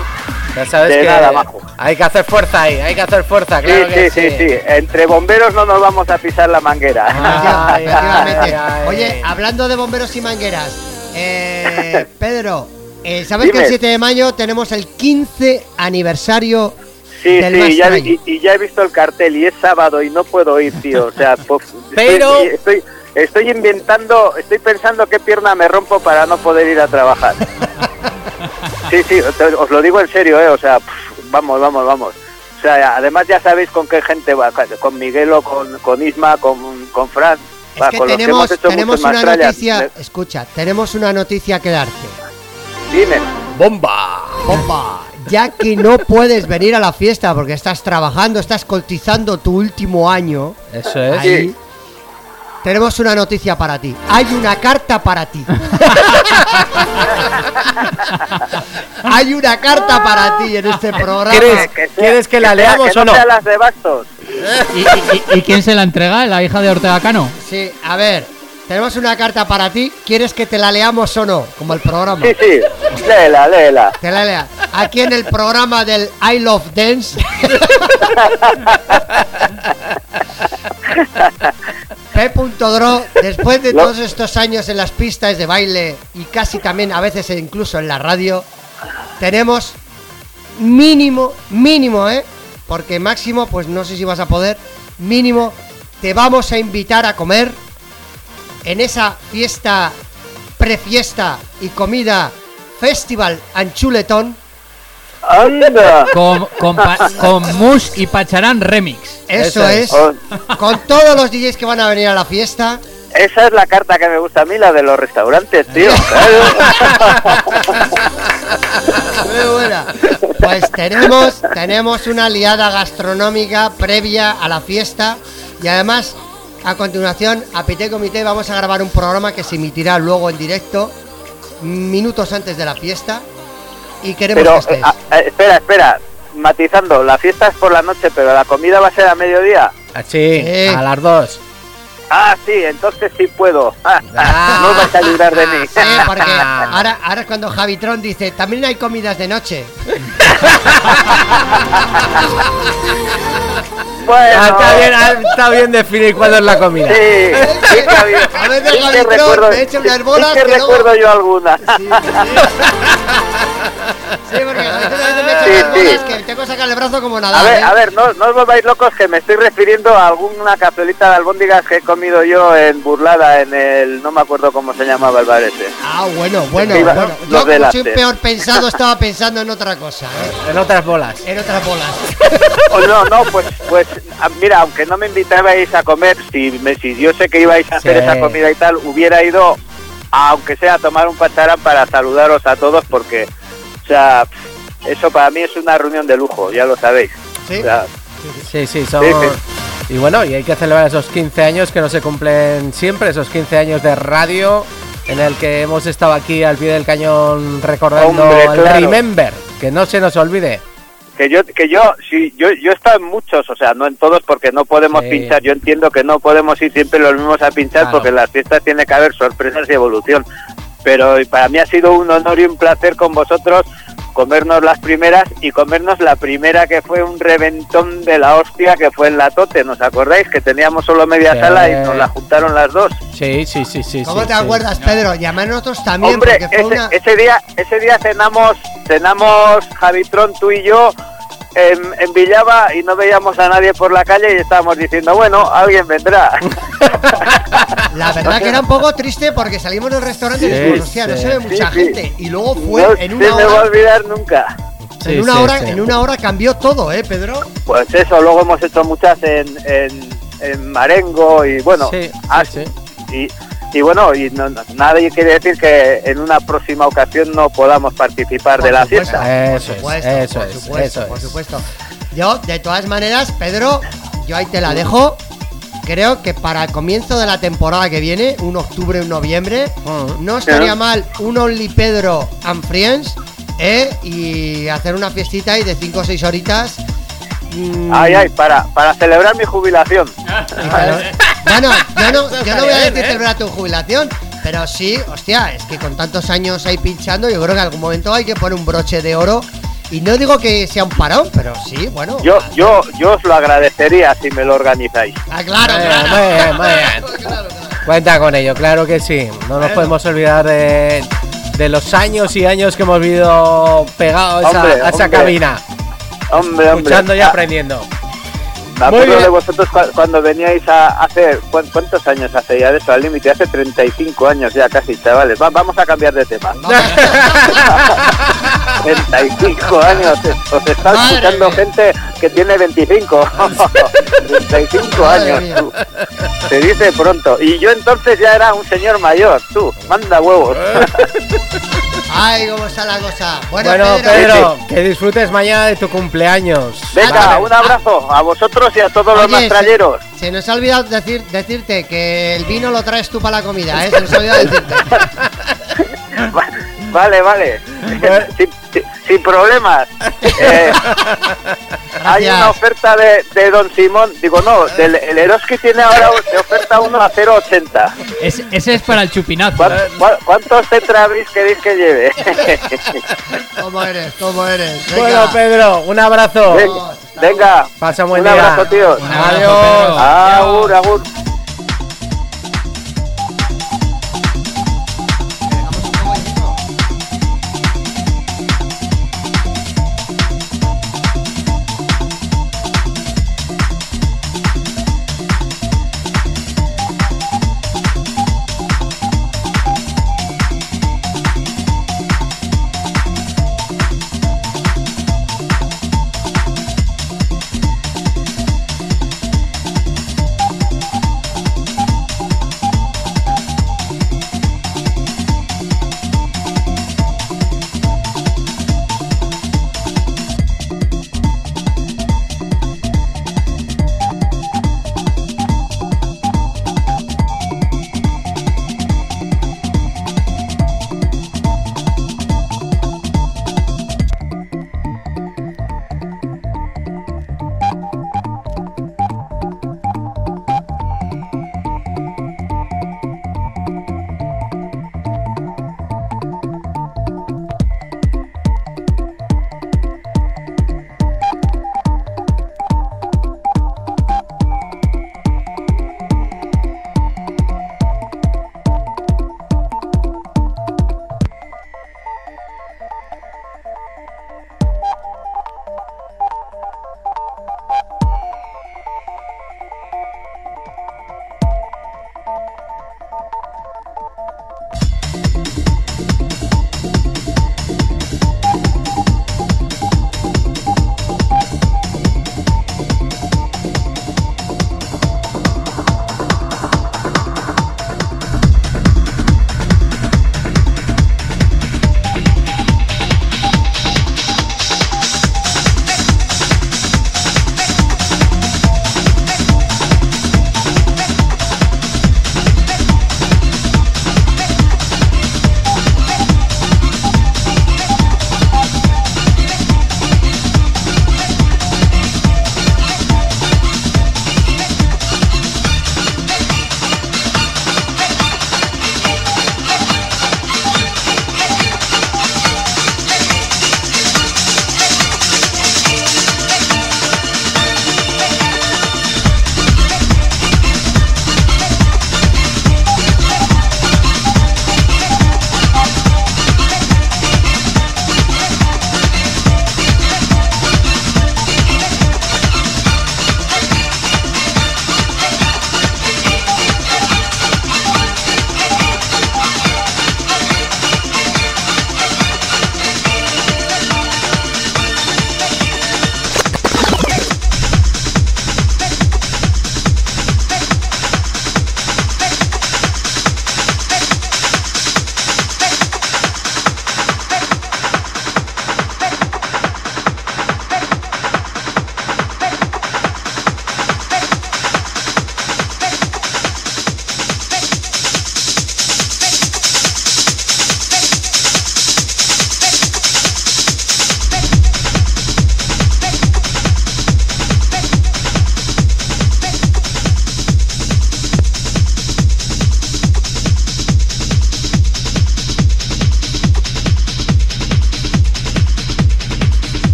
Ya sabes de que nada, majo. Hay que hacer fuerza ahí, hay que hacer fuerza, claro sí, que sí. Sí, sí, sí, entre bomberos no nos vamos a pisar la manguera. Ah, efectivamente. Oye, hablando de bomberos y mangueras, eh, P.Dro, eh, ¿sabes Dime. que el siete de mayo tenemos el quince aniversario? Sí, sí, ya, y, y ya he visto el cartel y es sábado y no puedo ir, tío, o sea, pues, pero... estoy, estoy, estoy inventando, estoy pensando qué pierna me rompo para no poder ir a trabajar. Sí, sí, os lo digo en serio, eh, o sea, pff, vamos, vamos, vamos. O sea, además ya sabéis con qué gente va, con Miguelo, con, con Isma, con, con Fran, es va, que con tenemos, los que hemos hecho tenemos una Mastraya. noticia, escucha, tenemos una noticia que darte. Dime. Bomba, bomba. Ya que no puedes venir a la fiesta porque estás trabajando, estás cotizando tu último año. Eso es. Ahí, sí. Tenemos una noticia para ti. Hay una carta para ti. Hay una carta para ti en este programa. ¿Quieres que, sea, ¿quieres que la que leamos sea, que o no? no sea las de Bastos. ¿Y, y, y, ¿Y quién se la entrega? ¿La hija de Ortega Cano? Sí, a ver. Tenemos una carta para ti. ¿Quieres que te la leamos o no? Como el programa. Sí, sí. Léela, léela. Te la lea. Aquí en el programa del I Love Dance. P.Dro, después de no. todos estos años en las pistas de baile y casi también a veces incluso en la radio, tenemos mínimo, mínimo, ¿eh? Porque máximo, pues no sé si vas a poder, mínimo, te vamos a invitar a comer en esa fiesta, prefiesta y comida, festival and chuletón. ¡Anda! Con, con, pa, con Mush y Pacharán Remix. Eso, Eso es. Oh. Con todos los D Js que van a venir a la fiesta. Esa es la carta que me gusta a mí, la de los restaurantes, tío. Muy buena. Pues tenemos, tenemos una liada gastronómica previa a la fiesta. Y además, a continuación, a Pité Comité vamos a grabar un programa que se emitirá luego en directo, minutos antes de la fiesta. Y queremos pero, que estés. A, a, espera, espera, matizando, la fiesta es por la noche, pero la comida va a ser a mediodía. Ah, sí, sí. A las dos. Ah, sí, entonces sí puedo. Ah, no vas a librar de mí. Sí, porque ahora, ahora es cuando Javitrón dice, también hay comidas de noche. Bueno, está bien, está bien definir cuándo es la comida. Sí, sí, está bien. A veces sí Javitrón recuerdo, me echa unas bolas. Sí, sí que, que recuerdo luego... yo algunas. Sí, sí. Sí, porque a veces me echan las bolas que tengo que sacar el brazo como nada. A ver, ¿eh? a ver, no, no os volváis locos que me estoy refiriendo a alguna cazuelita de albóndigas que he comido yo en Burlada, en el... no me acuerdo cómo se llamaba el bar ese. Ah, bueno, bueno, sí, bueno. Yo mucho peor pensado estaba pensando en otra cosa, ¿eh? En otras bolas. En otras bolas. O no, no, pues... pues mira, aunque no me invitabais a comer, si, me, si yo sé que ibais a hacer sí. esa comida y tal, hubiera ido, aunque sea a tomar un pacharán para saludaros a todos, porque, o sea, eso para mí es una reunión de lujo, ya lo sabéis. Sí, o sea, sí, sí, somos... sí, sí. Y bueno, y hay que celebrar esos quince años que no se cumplen siempre, esos quince años de radio, en el que hemos estado aquí al pie del cañón recordando Hombre, el claro. Remember, que no se nos olvide. Que yo, que yo, sí, yo, yo he estado en muchos, o sea, no en todos porque no podemos sí. pinchar. Yo entiendo que no podemos ir siempre los mismos a pinchar claro. porque en las fiestas tiene que haber sorpresas y evolución. Pero para mí ha sido un honor y un placer con vosotros comernos las primeras y comernos la primera que fue un reventón de la hostia que fue en La Tote, ¿nos acordáis? Que teníamos solo media sí. sala y nos la juntaron las dos. Sí, sí, sí, sí. ¿Cómo sí, te sí, acuerdas, sí. P.Dro? Y a nosotros también. Hombre, porque fue ese, una... ese día, ese día cenamos, cenamos Javitrón, tú y yo. en, en Villava y no veíamos a nadie por la calle y estábamos diciendo, bueno, alguien vendrá. La verdad que era un poco triste porque salimos del restaurante sí, y dijimos, hostia, no se ve mucha sí, gente. Sí. Y luego fue no, en una no hora... No se me va a olvidar nunca. Sí, en, una sí, hora, sí. en una hora cambió todo, ¿eh, Pedro? Pues eso, luego hemos hecho muchas en, en, en Marengo y bueno... Sí, ah, sí. Y, Y bueno, y no, no, nadie quiere decir que en una próxima ocasión no podamos participar por de la supuesto, fiesta. Eso por supuesto, es, eso por es, supuesto, eso por supuesto. Es. Yo, de todas maneras, Pedro, yo ahí te la dejo. Creo que para el comienzo de la temporada que viene, un octubre, un noviembre, uh-huh. no estaría ¿Sí? mal un Only Pedro and Friends, ¿eh? Y hacer una fiestita ahí de cinco o seis horitas. Mm. Ay, ay, para, para celebrar mi jubilación. Bueno, yo no, yo no voy a decir celebrar tu jubilación, pero sí, hostia, es que con tantos años ahí pinchando, yo creo que en algún momento hay que poner un broche de oro. Y no digo que sea un parón, pero sí, bueno. Yo, yo, yo os lo agradecería si me lo organizáis. Ah, claro, eh, claro. Muy bien, muy bien. Claro, claro. Cuenta con ello, claro que sí. No nos podemos olvidar de, de los años y años que hemos vivido pegados hombre, a, a esa cabina. Hombre, escuchando hombre. y aprendiendo. Me acuerdo de vosotros cuando veníais a hacer, ¿cuántos años hace ya de eso al límite? Hace treinta y cinco años ya casi, chavales. Va, vamos a cambiar de tema. treinta y cinco años. Os está Madre escuchando mía. gente que tiene veinticinco. treinta y cinco Madre años, mía. tú. Se dice pronto. Y yo entonces ya era un señor mayor, tú. Manda huevos. Ay, cómo está la cosa. Bueno, bueno Pedro, Pedro sí, sí. que disfrutes mañana de tu cumpleaños. Venga, un abrazo a vosotros y a todos Oye, los mastralleros. Se, se nos ha olvidado decir, decirte que el vino lo traes tú para la comida, ¿eh? Se nos ha olvidado decirte. Vale, vale. Bueno. Sin, sin, sin problemas. Eh, hay una oferta de, de Don Simón. Digo, no, del, el Eroski tiene ahora de oferta uno a cero ochenta. Es, ese es para el chupinazo. ¿Cuántos, ¿cuántos tetra habréis queréis que lleve? ¿Cómo eres? ¿Cómo eres? Venga. Bueno, Pedro, un abrazo. Venga, venga. Pasa buen un día. Abrazo, tío. Un abrazo, tío. Adiós. Agur, agur.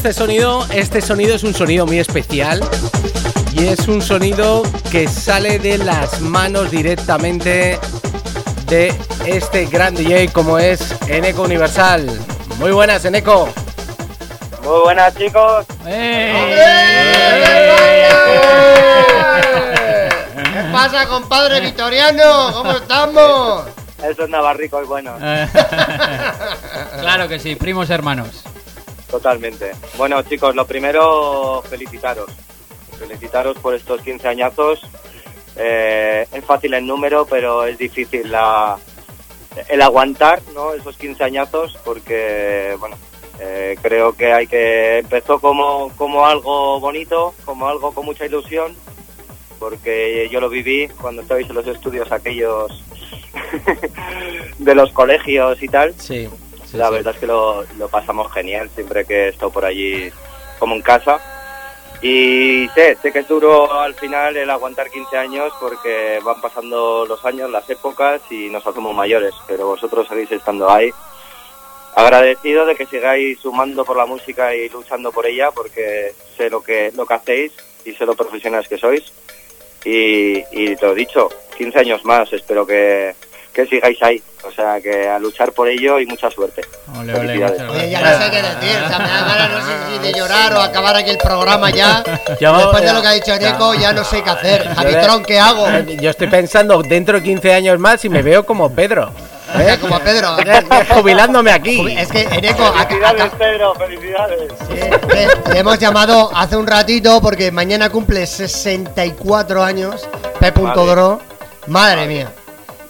este sonido, este sonido es un sonido muy especial y es un sonido que sale de las manos directamente de este gran D J como es Eneko Universal. Muy buenas, Eneko. Muy buenas, chicos. ¡Ey! ¿Qué pasa, compadre vitoriano? ¿Cómo estamos? Esos navarricos buenos. Claro que sí, primos hermanos. Totalmente. Bueno, chicos, lo primero, felicitaros. Felicitaros por estos quince añazos. Eh, es fácil el número, pero es difícil la, el aguantar, ¿no? Esos quince añazos, porque, bueno, eh, creo que hay que... Empezó como, como algo bonito, como algo con mucha ilusión, porque yo lo viví cuando estabais en los estudios aquellos de los colegios y tal. Sí. Sí, la verdad sí. es que lo, lo pasamos genial siempre que he estado por allí como en casa. Y sé, sé que es duro al final el aguantar quince años porque van pasando los años, las épocas y nos hacemos mayores, pero vosotros seguís estando ahí. Agradecido de que sigáis sumando por la música y luchando por ella porque sé lo que lo que hacéis y sé lo profesionales que sois. Y, y te lo dicho, quince años más, espero que... que sigáis ahí, o sea que a luchar por ello y mucha suerte. Ole, ole, Oye, ya no sé qué decir, o sea, me da ganas no sé si de llorar o acabar aquí el programa ya. Yo, Después de lo que ha dicho Eneko, ya no sé qué hacer. Javitrón, ¿qué hago? Yo estoy pensando dentro de quince años más y me veo como Pedro. ¿Eh? Como Pedro, jubilándome aquí. Es que Eneko, felicidades, acá... Pedro, felicidades. Sí, le hemos llamado hace un ratito porque mañana cumple sesenta y cuatro años. P Dro, madre mía.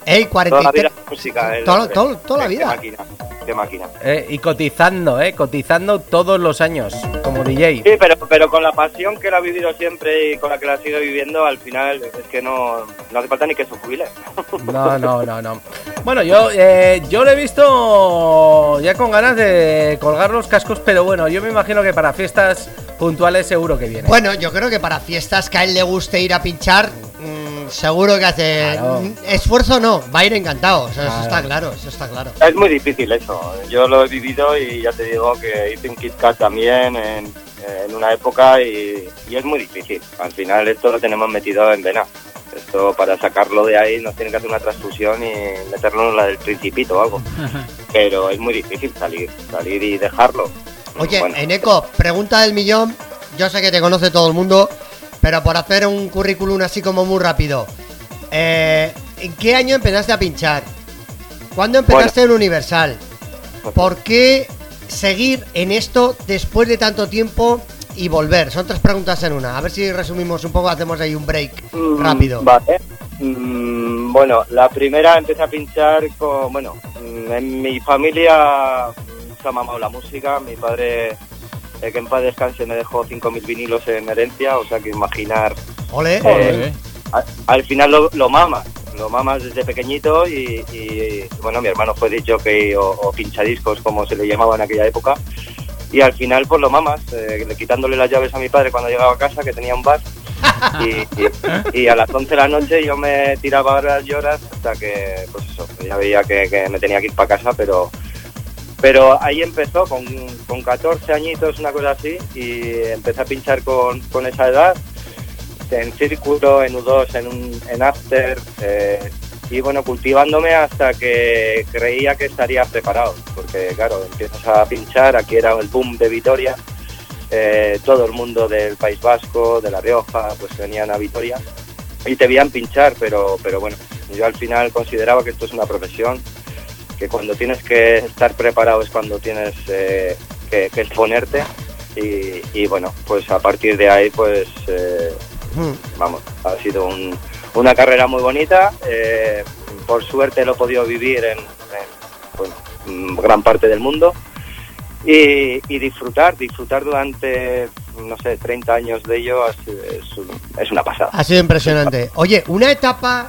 Ey, cuarenta y tres. Toda la vida música, eh, toda, toda, toda la vida. Qué máquina, qué máquina. Eh, y cotizando, eh, cotizando todos los años como D J. Sí, pero, pero con la pasión que la ha vivido siempre y con la que la sigue viviendo, al final es que no, no hace falta ni que se jubile. No, no, no, no. Bueno, yo, eh, yo lo he visto ya con ganas de colgar los cascos, pero bueno, yo me imagino que para fiestas puntuales seguro que viene. Bueno, yo creo que para fiestas que a él le guste ir a pinchar. Seguro que hace claro. esfuerzo no, va a ir encantado, o sea, claro. eso está claro, eso está claro. Es muy difícil eso, yo lo he vivido y ya te digo que hice un Kit Kat también en, en una época y, y es muy difícil. Al final esto lo tenemos metido en vena, esto para sacarlo de ahí nos tienen que hacer una transfusión y meterlo en la del Principito o algo, pero es muy difícil salir, salir y dejarlo. Oye, bueno. Eneko, pregunta del millón, yo sé que te conoce todo el mundo. Pero por hacer un currículum así como muy rápido, eh, ¿en qué año empezaste a pinchar? ¿Cuándo empezaste bueno. en Universal? ¿Por qué seguir en esto después de tanto tiempo y volver? Son tres preguntas en una. A ver si resumimos un poco, hacemos ahí un break mm, rápido. Vale. Mm, bueno, la primera empecé a pinchar con... Bueno, en mi familia se ha mamado la música, mi padre... Eh, que en paz descanse me dejó cinco mil vinilos en herencia, o sea que imaginar... Ole, eh, ole. Al, al final lo, lo mamas, lo mamas desde pequeñito y, y bueno, mi hermano fue de jockey o, o pinchadiscos, como se le llamaba en aquella época, y al final pues lo mamas, eh, quitándole las llaves a mi padre cuando llegaba a casa, que tenía un bar, y, y, y a las once de la noche yo me tiraba horas y horas hasta que, pues eso, ya veía que, que me tenía que ir para casa, pero... Pero ahí empezó, con, con catorce añitos, una cosa así, y empecé a pinchar con, con esa edad, en círculo, en U dos, en, un, en after, eh, y bueno, cultivándome hasta que creía que estaría preparado, porque claro, empiezas a pinchar, aquí era el boom de Vitoria, eh, todo el mundo del País Vasco, de La Rioja, pues venían a Vitoria, y te veían pinchar, pero, pero bueno, yo al final consideraba que esto es una profesión, que cuando tienes que estar preparado es cuando tienes eh, que, que exponerte y, y bueno, pues a partir de ahí pues eh, vamos, ha sido un, una carrera muy bonita, eh, por suerte lo he podido vivir en, en bueno, gran parte del mundo y, y disfrutar, disfrutar durante, no sé, treinta años de ello es, es, es una pasada. Ha sido impresionante. Oye, una etapa,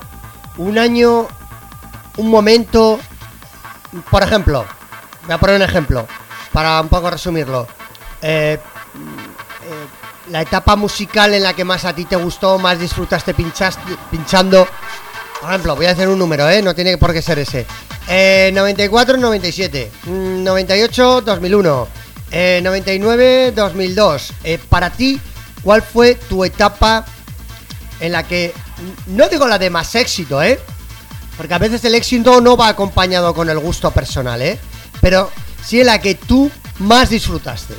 un año, un momento... Por ejemplo, voy a poner un ejemplo para un poco resumirlo. Eh, eh, la etapa musical en la que más a ti te gustó, más disfrutaste pinchando. Por ejemplo, voy a hacer un número, ¿eh? No tiene por qué ser ese. Eh, noventa y cuatro, noventa y siete, noventa y ocho, dos mil uno, eh, noventa y nueve dos mil dos, eh, para ti, ¿cuál fue tu etapa en la que, no digo la de más éxito, eh? Porque a veces el éxito no va acompañado con el gusto personal, eh, pero sí en la que tú más disfrutaste.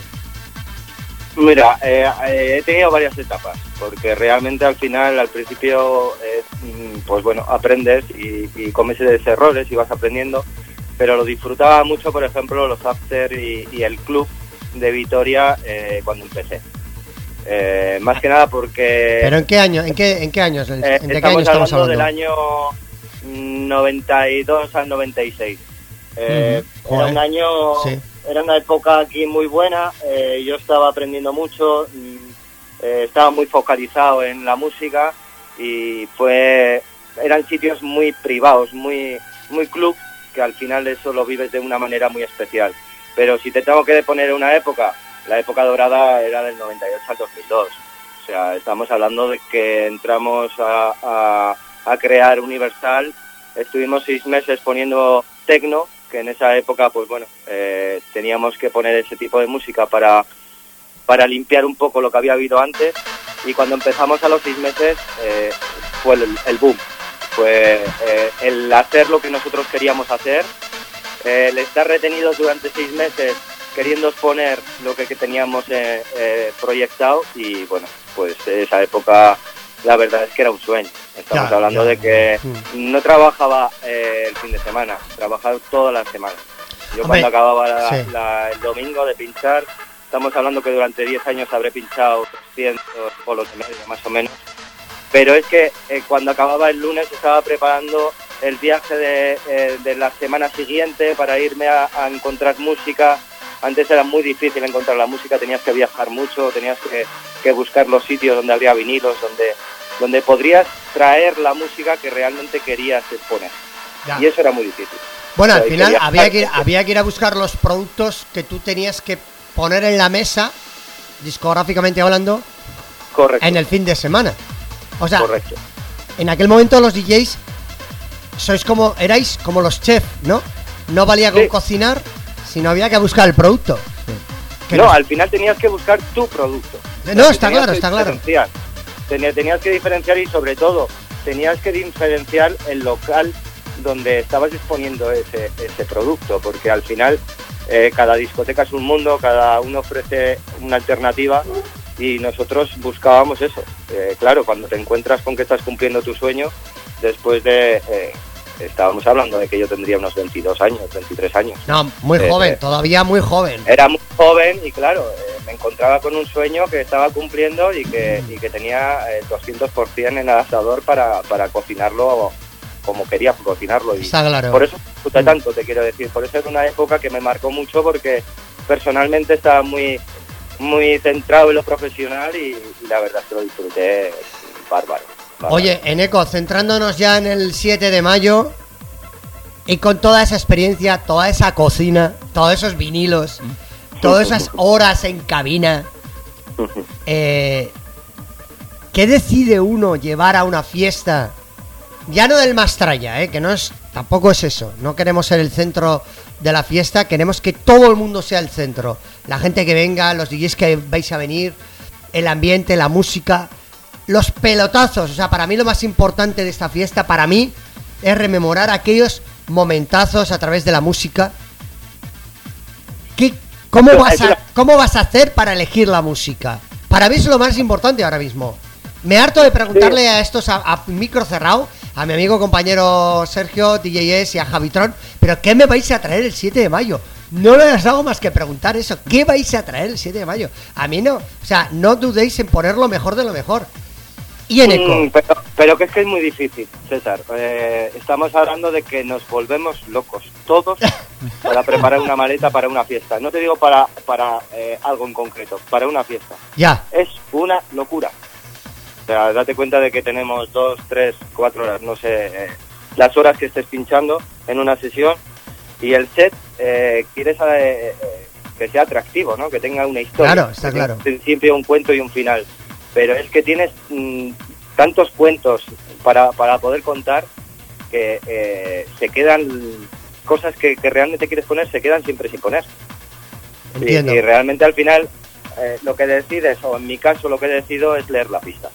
Mira, eh, eh, he tenido varias etapas, porque realmente al final, al principio, eh, pues bueno, aprendes y, y comes errores y vas aprendiendo, pero lo disfrutaba mucho, por ejemplo, los after y, y el club de Vitoria eh, cuando empecé. Eh, más que nada porque... ¿Pero en qué año? ¿En qué, en qué años? ¿En eh, de qué año estamos hablando? Del año noventa y dos al noventa y seis. Eh, mm, era un año... Sí. Era una época aquí muy buena, eh, yo estaba aprendiendo mucho, eh, estaba muy focalizado en la música y fue, eran sitios muy privados, muy muy club, que al final eso lo vives de una manera muy especial. Pero si te tengo que poner una época, la época dorada era del noventa y ocho al dos mil dos. O sea, estamos hablando de que entramos a, a, a crear Universal, estuvimos seis meses poniendo techno, que en esa época, pues bueno, eh, teníamos que poner ese tipo de música para, para limpiar un poco lo que había habido antes, y cuando empezamos a los seis meses eh, fue el, el boom, fue eh, el hacer lo que nosotros queríamos hacer, eh, el estar retenidos durante seis meses queriendo exponer lo que, que teníamos eh, eh, proyectado, y bueno, pues esa época... La verdad es que era un sueño. Estamos ya, hablando ya. de que no trabajaba eh, el fin de semana, trabajaba todas las semanas. Yo Hombre, cuando acababa la, sí. la, el domingo de pinchar, estamos hablando que durante diez años habré pinchado doscientos bolos de medio, más o menos. Pero es que eh, cuando acababa el lunes estaba preparando el viaje de, eh, de la semana siguiente para irme a, a encontrar música. Antes era muy difícil encontrar la música, tenías que viajar mucho, tenías que, que buscar los sitios donde habría vinilos, donde donde podrías traer la música que realmente querías exponer. Ya. Y eso era muy difícil. Bueno, o sea, al final querías... había, que ir, había que ir a buscar los productos que tú tenías que poner en la mesa, discográficamente hablando, Correcto. En el fin de semana. O sea, Correcto. En aquel momento los D Js sois como erais como los chefs, ¿no? No valía con sí. cocinar, sino había que buscar el producto. Sí. No, no, al final tenías que buscar tu producto. No, no está claro, está claro. Tenías que diferenciar y sobre todo tenías que diferenciar el local donde estabas exponiendo ese, ese producto, porque al final eh, cada discoteca es un mundo, cada uno ofrece una alternativa y nosotros buscábamos eso. Eh, claro, cuando te encuentras con que estás cumpliendo tu sueño, después de... Eh, estábamos hablando de que yo tendría unos veintidós años, veintitrés años. No, muy eh, joven, eh, todavía muy joven. Era muy joven y claro, eh, me encontraba con un sueño que estaba cumpliendo y que, y que tenía el doscientos por ciento en el asador para, para cocinarlo como quería cocinarlo. Y Está claro. Por eso disfruté tanto, te quiero decir. Por eso es una época que me marcó mucho porque personalmente estaba muy, muy centrado en lo profesional y, y la verdad es que lo disfruté bárbaro. Oye, Eneko, centrándonos ya en el siete de mayo y con toda esa experiencia, toda esa cocina, todos esos vinilos, todas esas horas en cabina, eh, ¿qué decide uno llevar a una fiesta? Ya no del Mastraya, eh, que no es, tampoco es eso, no queremos ser el centro de la fiesta, queremos que todo el mundo sea el centro, la gente que venga, los D Js que vais a venir, el ambiente, la música... Los pelotazos, o sea, para mí lo más importante de esta fiesta, para mí, es rememorar aquellos momentazos a través de la música. ¿Qué, cómo, vas a, ¿Cómo vas a hacer para elegir la música? Para mí es lo más importante ahora mismo. Me harto de preguntarle a estos, a, a micro cerrado, a mi amigo compañero Sergio, D J S y a Javitrón, pero ¿qué me vais a traer el siete de mayo? No les hago más que preguntar eso, ¿qué vais a traer el siete de mayo? A mí no, o sea, no dudéis en poner lo mejor de lo mejor. Y Eneko. Mm, pero, pero que es que es muy difícil, César. Eh, estamos hablando de que nos volvemos locos todos para preparar una maleta para una fiesta. No te digo para para eh, algo en concreto, para una fiesta. Ya. Es una locura. O sea, date cuenta de que tenemos dos, tres, cuatro horas, no sé, eh, las horas que estés pinchando en una sesión y el set eh, quieres eh, que sea atractivo, ¿no? Que tenga una historia. Claro, está claro. Un principio, un cuento y un final. Pero es que tienes mmm, tantos cuentos para, para poder contar que eh, se quedan cosas que, que realmente quieres poner, se quedan siempre sin poner. Entiendo. Y, y realmente al final eh, lo que decides, o en mi caso lo que decido, es leer la pista.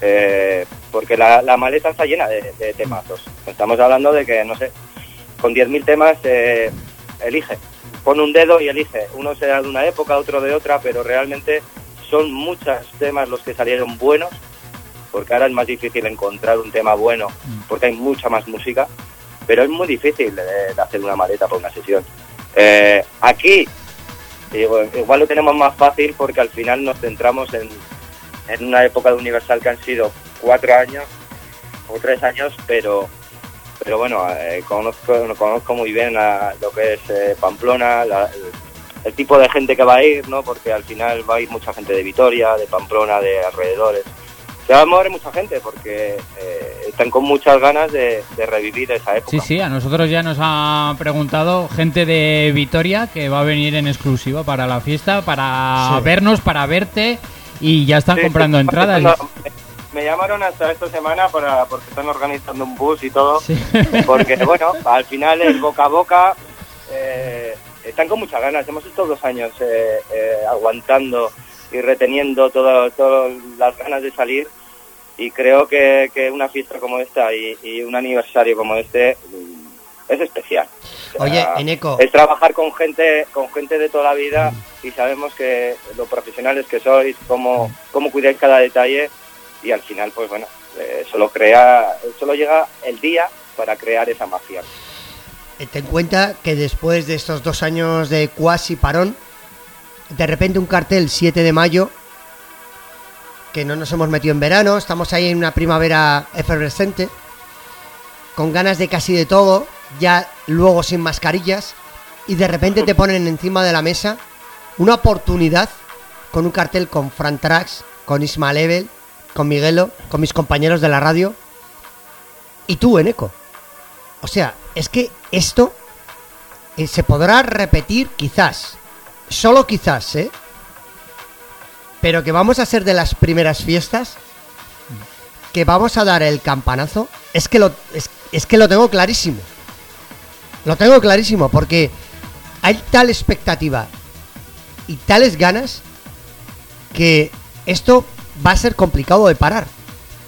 Eh, porque la, la maleta está llena de, de temazos. Estamos hablando de que, no sé, con diez mil temas eh, elige. Pon un dedo y elige. Uno será de una época, otro de otra, pero realmente son muchos temas los que salieron buenos, porque ahora es más difícil encontrar un tema bueno, porque hay mucha más música, pero es muy difícil eh, de hacer una maleta para una sesión. Eh, aquí, digo, igual lo tenemos más fácil porque al final nos centramos en, en una época de Universal que han sido cuatro años o tres años, pero... Pero bueno, eh, conozco, conozco muy bien a lo que es eh, Pamplona, la, el tipo de gente que va a ir, ¿no? Porque al final va a ir mucha gente de Vitoria, de Pamplona, de alrededores. Se va a mover mucha gente porque eh, están con muchas ganas de, de revivir esa época. Sí, sí, a nosotros ya nos ha preguntado gente de Vitoria que va a venir en exclusiva para la fiesta, para sí. vernos, para verte, y ya están sí, comprando sí, entradas. No, me llamaron hasta esta semana para porque están organizando un bus y todo, sí. porque bueno, al final es boca a boca, eh, están con muchas ganas, hemos estado dos años eh, eh, aguantando y reteniendo todas las ganas de salir, y creo que, que una fiesta como esta y, y un aniversario como este es especial. Oye, Eneko, es trabajar con gente con gente de toda la vida, y sabemos que los profesionales que sois, cómo, cómo cuidáis cada detalle. Y al final, pues bueno, eh, solo crea, solo llega el día para crear esa magia. Ten en cuenta que después de estos dos años de cuasi parón, de repente un cartel siete de mayo, que no nos hemos metido en verano, estamos ahí en una primavera efervescente, con ganas de casi de todo, ya luego sin mascarillas, y de repente te ponen encima de la mesa una oportunidad con un cartel con Fran Trax, con Isma Level, con Miguelo, con mis compañeros de la radio, y tú, Eneko. O sea, es que esto eh, se podrá repetir quizás, solo quizás, ¿eh? Pero que vamos a ser de las primeras fiestas que vamos a dar el campanazo. Es que lo, es, es que lo tengo clarísimo. Lo tengo clarísimo porque hay tal expectativa y tales ganas que esto va a ser complicado de parar.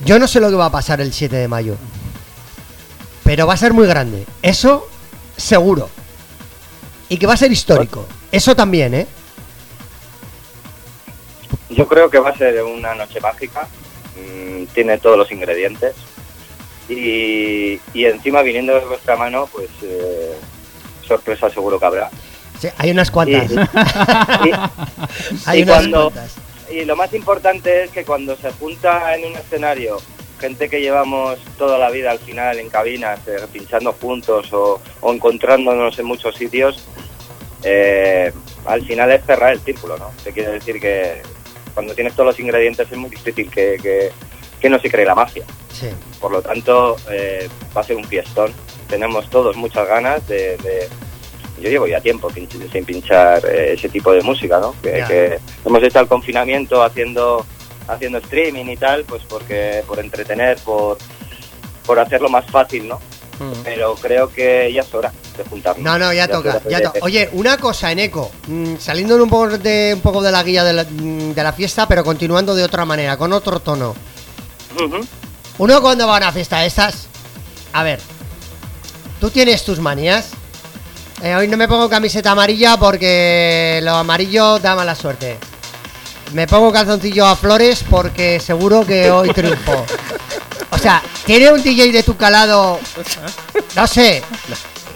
Yo no sé lo que va a pasar el siete de mayo, pero va a ser muy grande, eso seguro. Y que va a ser histórico, eso también, ¿eh? Yo creo que va a ser una noche mágica. Mm, tiene todos los ingredientes. Y, y encima, viniendo de vuestra mano, pues eh, sorpresa seguro que habrá. Sí, hay unas cuantas. Y, y, hay y unas cuando... cuantas. Y lo más importante es que cuando se junta en un escenario gente que llevamos toda la vida al final en cabinas, eh, pinchando juntos o, o encontrándonos en muchos sitios, eh, al final es cerrar el círculo, ¿no? Te quiere decir que cuando tienes todos los ingredientes es muy difícil que, que, que no se cree la magia. Sí. Por lo tanto, eh, va a ser un fiestón. Tenemos todos muchas ganas de... de yo llevo ya tiempo sin pinchar ese tipo de música, ¿no? Que, yeah. que hemos hecho el confinamiento haciendo haciendo streaming y tal, pues porque por entretener, por por hacerlo más fácil, ¿no? Mm. Pero creo que ya es hora de juntarnos. No, no, ya, ya toca. Ya to- de... Oye, una cosa, Eneko, mmm, saliendo un poco de un poco de la guía de la, de la fiesta, pero continuando de otra manera, con otro tono. Uh-huh. Uno cuando va a una fiesta de estas, a ver, tú tienes tus manías. Eh, hoy no me pongo camiseta amarilla porque lo amarillo da mala suerte. Me pongo calzoncillo a flores porque seguro que hoy triunfo. O sea, ¿tiene un D J de tu calado? No sé.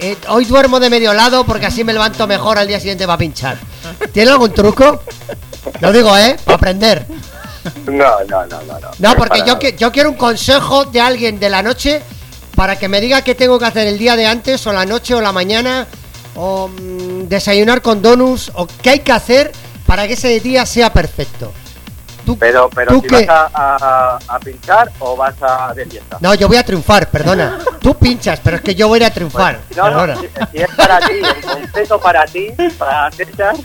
Eh, hoy duermo de medio lado porque así me levanto mejor al día siguiente para pinchar. ¿Tiene algún truco? Lo digo, ¿eh? Para aprender. No, no, no, no. No, no porque yo, que, yo quiero un consejo de alguien de la noche para que me diga qué tengo que hacer el día de antes o la noche o la mañana, o mmm, desayunar con donuts, o qué hay que hacer para que ese día sea perfecto. ¿Tú, pero pero ¿tú si qué? vas a, a, a pinchar o vas a de fiesta? No, yo voy a triunfar, perdona. Tú pinchas, pero es que yo voy a ir a triunfar. Pues, no, no, si, si es para ti, el concepto para ti, para fiestas,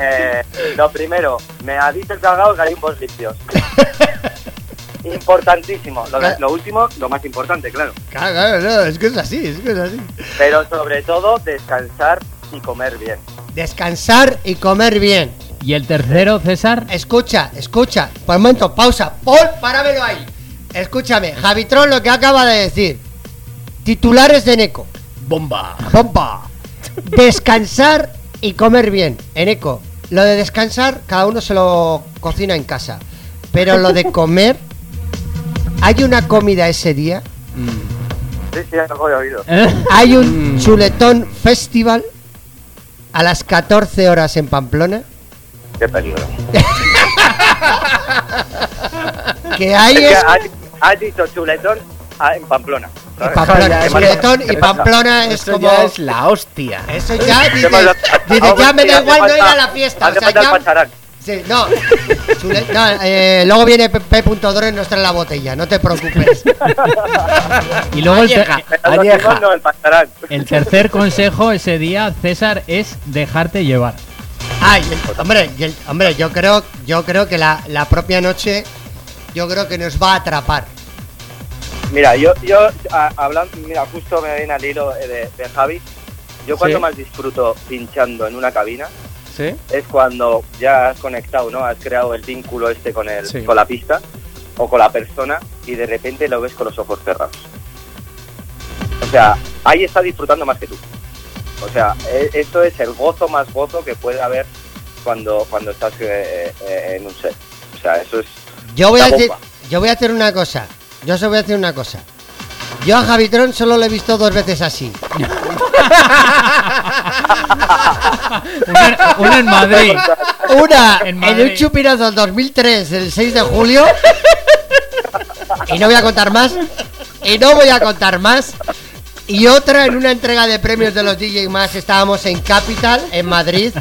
eh, lo primero, me ha dicho el cagado que hay un bols limpios. Importantísimo, lo, claro. lo último, lo más importante, claro. Claro, claro, no, es que es así, es que es así. Pero sobre todo descansar y comer bien. descansar y comer bien. ¿Y el tercero, César? Escucha, escucha, por un momento, pausa, Paul, páramelo ahí. Escúchame, Javitrón, lo que acaba de decir. Titulares de Eneko. Bomba. Bomba. Descansar y comer bien. Eneko, lo de descansar, cada uno se lo cocina en casa. Pero lo de comer, ¿hay una comida ese día? Mm. Sí, sí, algo he oído. ¿Hay un mm. chuletón festival a las catorce horas en Pamplona? Qué peligro. Que hay es... es... Has dicho chuletón en Pamplona. Pamplona, chuletón y Pamplona es como... Eso ya es la hostia. Eso ya dices, dices ya me da igual no ir a la fiesta. O sea, ya... Sí, no, Chule... no eh, luego viene P.Dro y nos trae la botella, no te preocupes. Y luego Alleja, el, te... no, el, el tercer consejo ese día, César, es dejarte llevar. Ay, ah, hombre, el, hombre, yo creo, yo creo que la, la propia noche, yo creo que nos va a atrapar. Mira, yo, yo a, hablando, mira, justo me viene al hilo de, de Javi. Yo cuando ¿Sí? más disfruto pinchando en una cabina, ¿sí? es cuando ya has conectado, ¿no? Has creado el vínculo este con el, sí. con la pista o con la persona y de repente lo ves con los ojos cerrados. O sea, ahí está disfrutando más que tú. O sea, esto es el gozo más gozo que puede haber cuando, cuando estás eh, eh, en un set. O sea, eso es... Yo voy, a decir, yo voy a hacer una cosa. Yo solo voy a hacer una cosa. Yo a Javitrón solo lo he visto dos veces así. una, una en Madrid. Una en, Madrid. en un chupinazo del dos mil tres, el seis de julio. Y no voy a contar más. Y no voy a contar más. Y otra en una entrega de premios de los D J más, estábamos en Capital, en Madrid.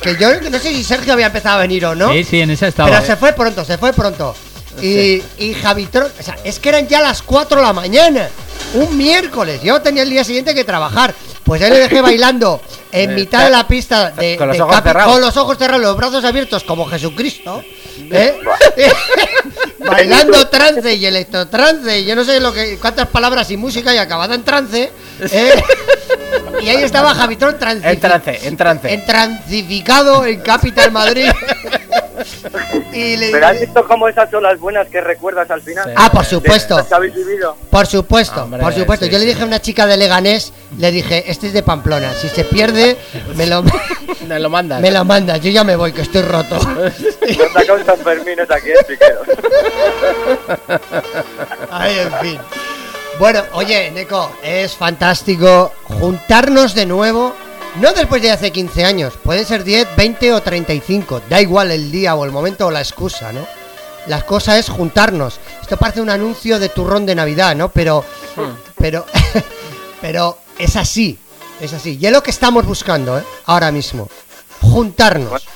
Que yo no sé si Sergio había empezado a venir o no. Sí, sí, en esa estaba. Pero eh. se fue pronto, se fue pronto. Y, y Javitrón, o sea, es que eran ya las cuatro de la mañana, un miércoles. Yo tenía el día siguiente que trabajar. Pues yo le dejé bailando en mitad de la pista de, con, los de Capi, con los ojos cerrados, los brazos abiertos como Jesucristo, ¿eh? Bailando trance y electrotrance, yo no sé lo que, cuántas palabras y música y acabada en trance, ¿eh? Y ahí estaba Javitrón transi- en trance, en trance, entransificado en Capital Madrid. Y le... Pero has visto cómo esas son las buenas que recuerdas al final. Sí. Ah, por supuesto. ¿Las habéis vivido? Por supuesto, Hombre, por supuesto. Sí, Yo sí. le dije a una chica de Leganés, le dije, este es de Pamplona, si se pierde, me lo, me lo mandas. Me lo mandas, yo ya me voy, que estoy roto. Yo saco un San Fermín aquí en Piquero. Ay, en fin. Bueno, oye, Eneko, es fantástico juntarnos de nuevo. No después de hace quince años, puede ser diez, veinte o treinta y cinco, da igual el día o el momento o la excusa, ¿no? La cosa es juntarnos. Esto parece un anuncio de turrón de Navidad, ¿no? Pero, hmm. pero, pero es así, es así. Y es lo que estamos buscando, ¿eh? Ahora mismo, juntarnos. Bueno,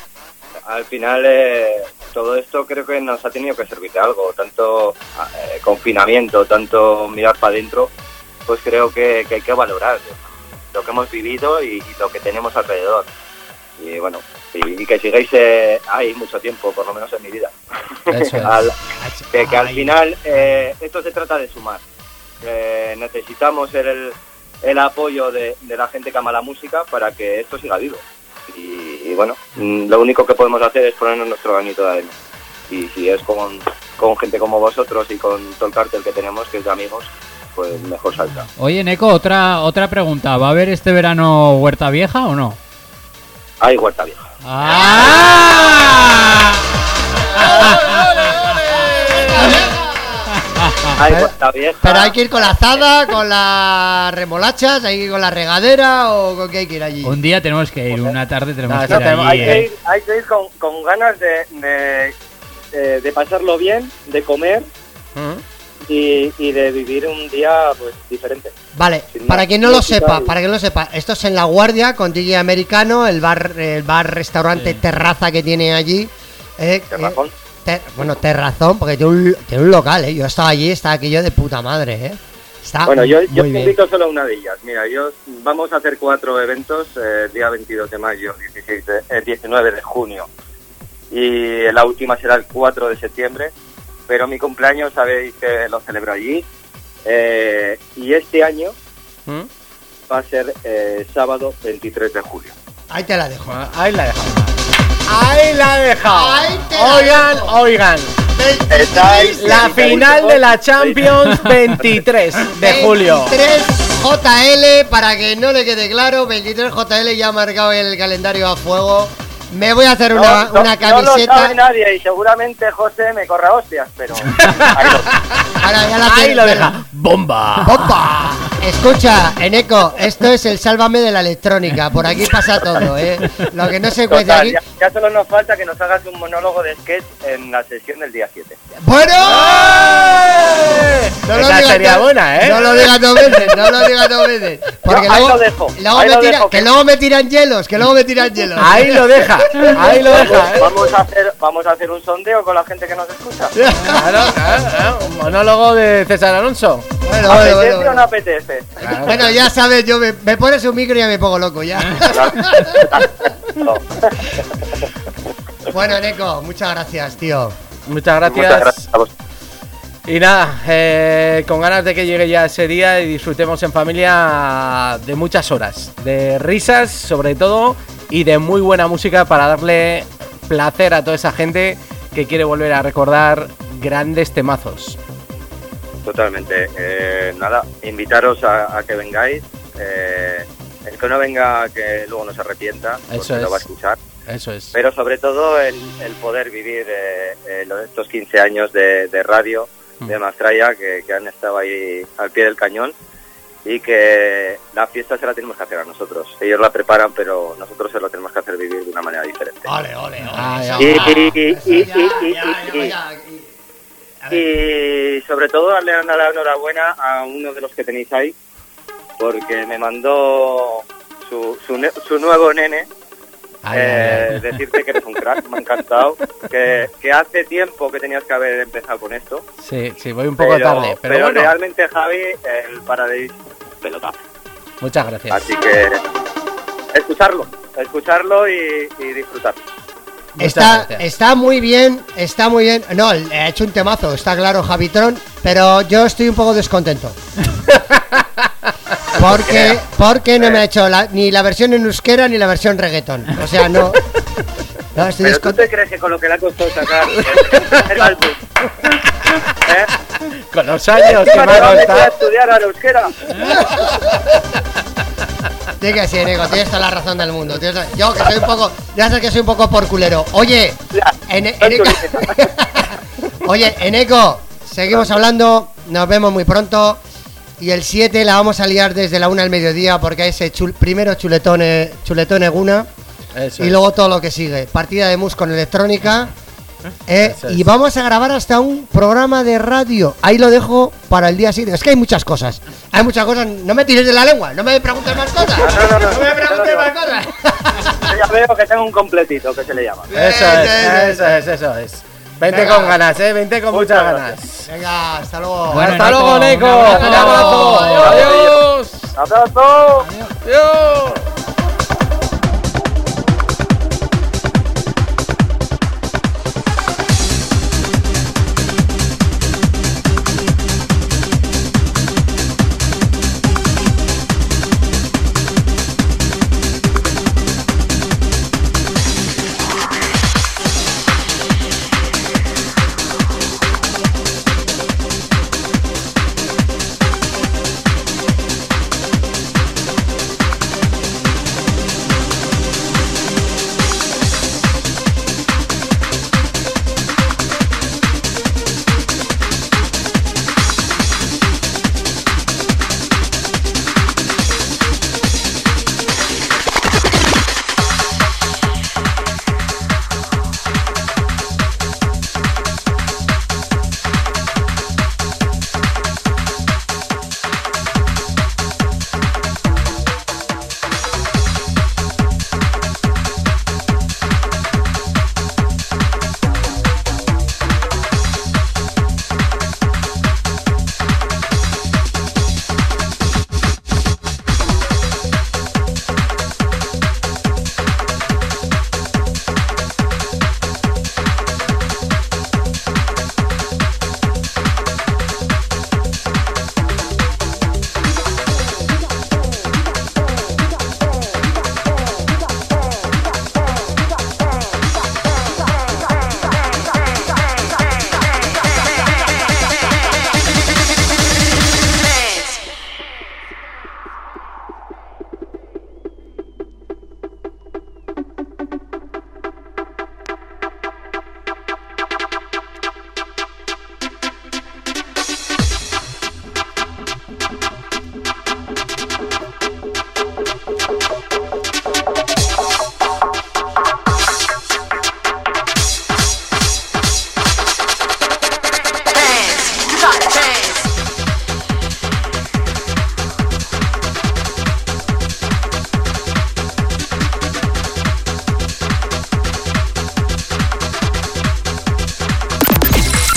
al final, eh, todo esto creo que nos ha tenido que servir de algo, tanto eh, confinamiento, tanto mirar para adentro, pues creo que, que hay que valorar, ¿no? Lo que hemos vivido y, y lo que tenemos alrededor. Y bueno, y, y que sigáis eh, ahí mucho tiempo, por lo menos en mi vida. Eso es. al, que, que al final eh, esto se trata de sumar. Eh, necesitamos el, el apoyo de, de la gente que ama la música para que esto siga vivo. Y, y bueno, lo único que podemos hacer es ponernos nuestro granito de arena. Y si es con, con gente como vosotros y con todo el cartel que tenemos, que es de amigos, pues mejor salta. Oye, Eneko, otra otra pregunta. ¿Va a haber este verano huerta vieja o no? Hay huerta vieja. ¡Ah! Hay huerta vieja. Pero hay que ir con la azada, con las remolachas, hay que ir con la regadera o con qué hay que ir allí. Un día tenemos que ir, una tarde tenemos no, que ir tenemos, allí. Hay, eh. que ir, hay que ir con, con ganas de, de, de, de pasarlo bien, de comer. Uh-huh. Y, y de vivir un día pues diferente. Vale, para quien no lo sepa, para quien no lo sepa, esto es en La Guardia con D J Americano, el bar, el bar restaurante sí. terraza que tiene allí. Eh, Terrazón. Eh, ter, bueno, terrazón, porque tiene un, tiene un local, eh. Yo estaba allí, estaba aquello de puta madre, eh. Está bueno, yo, yo te invito solo a una de ellas. Mira, yo vamos a hacer cuatro eventos, eh, el día veintidós de mayo, dieciséis de, el diecinueve de junio y la última será el cuatro de septiembre. Pero mi cumpleaños, sabéis que lo celebro allí. Eh, y este año ¿Mm? va a ser eh, sábado veintitrés de julio. Ahí te la dejo. Ahí la dejo. Ahí la dejo. Ahí te la oigan, dejo. Oigan, oigan. La final de la Champions veintitrés de julio. veintitrés J L, para que no le quede claro, veintitrés J L ya ha marcado el calendario a fuego. Me voy a hacer no, una, no, una camiseta. No lo sabe nadie y seguramente José me corra hostias, pero... Ahí lo, ahora ya la ahí lo deja. ¡Bomba! ¡Bomba! Escucha, Eneko, esto es el sálvame de la electrónica. Por aquí pasa todo, ¿eh? Lo que no se cuece aquí... Ya, ya solo nos falta que nos hagas un monólogo de sketch en la sesión del día siete. ¡Bueno! No lo digas sería buena, ¿eh? No lo digas dos veces, no lo digas dos veces. Porque no, ahí luego, lo dejo. Luego ahí me lo tira, dejo. Que luego me tiran hielos, que luego me tiran hielos. Ahí lo deja. Ahí lo deja, ¿eh? Vamos a hacer, vamos a hacer un sondeo con la gente que nos escucha. Claro, claro, claro. Un monólogo de César Alonso. Bueno, ¿apetece bueno, bueno, bueno. o no apetece? Claro. Bueno, ya sabes, yo me, me pones un micro y ya me pongo loco ya. Bueno, Eneko, muchas gracias, tío. Muchas gracias. Muchas gracias a vos. Y nada, eh, con ganas de que llegue ya ese día y disfrutemos en familia de muchas horas, de risas sobre todo y de muy buena música para darle placer a toda esa gente que quiere volver a recordar grandes temazos. Totalmente, eh, nada, invitaros a, a que vengáis, eh, el que no venga que luego no se arrepienta, eso porque lo va a escuchar. Eso es. Pero sobre todo el, el poder vivir eh, eh, estos quince años de, de radio de Mastraya, que, que han estado ahí al pie del cañón, y que la fiesta se la tenemos que hacer a nosotros. Ellos la preparan, pero nosotros se la tenemos que hacer vivir de una manera diferente. Ole, ole, ole. Y sobre todo darle la enhorabuena a uno de los que tenéis ahí, porque me mandó su, su, su nuevo nene. Ay, eh, ay, ay. Decirte que eres un crack, me ha encantado. Que, que hace tiempo que tenías que haber empezado con esto. Sí, sí, voy un poco pero, tarde. Pero, pero bueno, realmente, Javi, el Paradise, pelotazo. Muchas gracias. Así que, escucharlo, escucharlo y, y disfrutar. Está, está muy bien, está muy bien. No, he hecho un temazo, está claro, Javitrón. Pero yo estoy un poco descontento. Porque, porque no me ha hecho la, ni la versión en euskera ni la versión reggaetón. O sea, no... no estoy ¿Pero descont- tú te crees que con lo que le ha costado sacar el, el álbum? ¿Eh? Con los años que me ha costado estudiar a la euskera. Sí que sí, Eneko, tienes toda la razón del mundo. Yo que soy un poco... Ya sabes que soy un poco porculero. Oye, en, Eneko... Oye, Eneko, seguimos hablando. Nos vemos muy pronto. Y el siete la vamos a liar desde la una al mediodía, porque hay ese chul- primero chuletón chuletón eguna. Eso y es. Luego todo lo que sigue. Partida de mus con electrónica. ¿Eh? Eh, y es. Vamos a grabar hasta un programa de radio. Ahí lo dejo para el día siete. Es que hay muchas cosas. Hay muchas cosas. No me tires de la lengua. No me preguntes más cosas. No, no, no, no, no me preguntes no, no, no. más cosas. Yo ya veo que tengo un completito que se le llama. Eso es, eso es, eso es. Vente venga. Con ganas, eh, vente con muchas, muchas ganas. ganas. Venga, hasta luego. Bueno, hasta Eneko. luego, Eneko. Un abrazo. Adiós. Abrazo. Adiós. Adiós.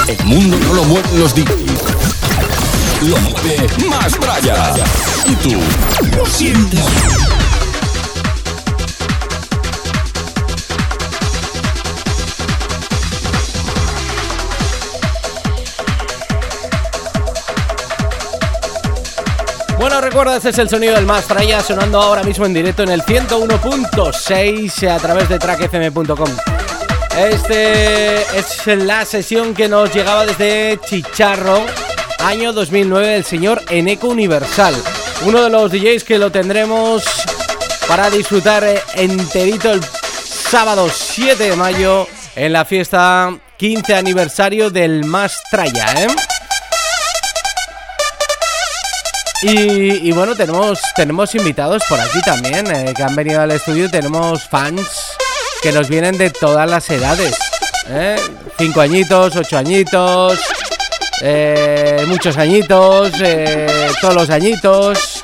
El mundo no lo mueven los D Js. Lo mueve Mastraya. Y tú lo sientes. Bueno, recuerda, este es el sonido del Mastraya sonando ahora mismo en directo en el ciento uno punto seis a través de track f m punto com. Este es la sesión que nos llegaba desde Chicharro, año dos mil nueve, el señor Eneko Universal. Uno de los D Js que lo tendremos para disfrutar enterito el sábado siete de mayo en la fiesta quince aniversario del Mastraya, ¿eh? Y, y bueno, tenemos, tenemos invitados por aquí también, eh, que han venido al estudio. Tenemos fans que nos vienen de todas las edades, ¿eh? Cinco añitos, ocho añitos, eh, muchos añitos, eh, todos los añitos.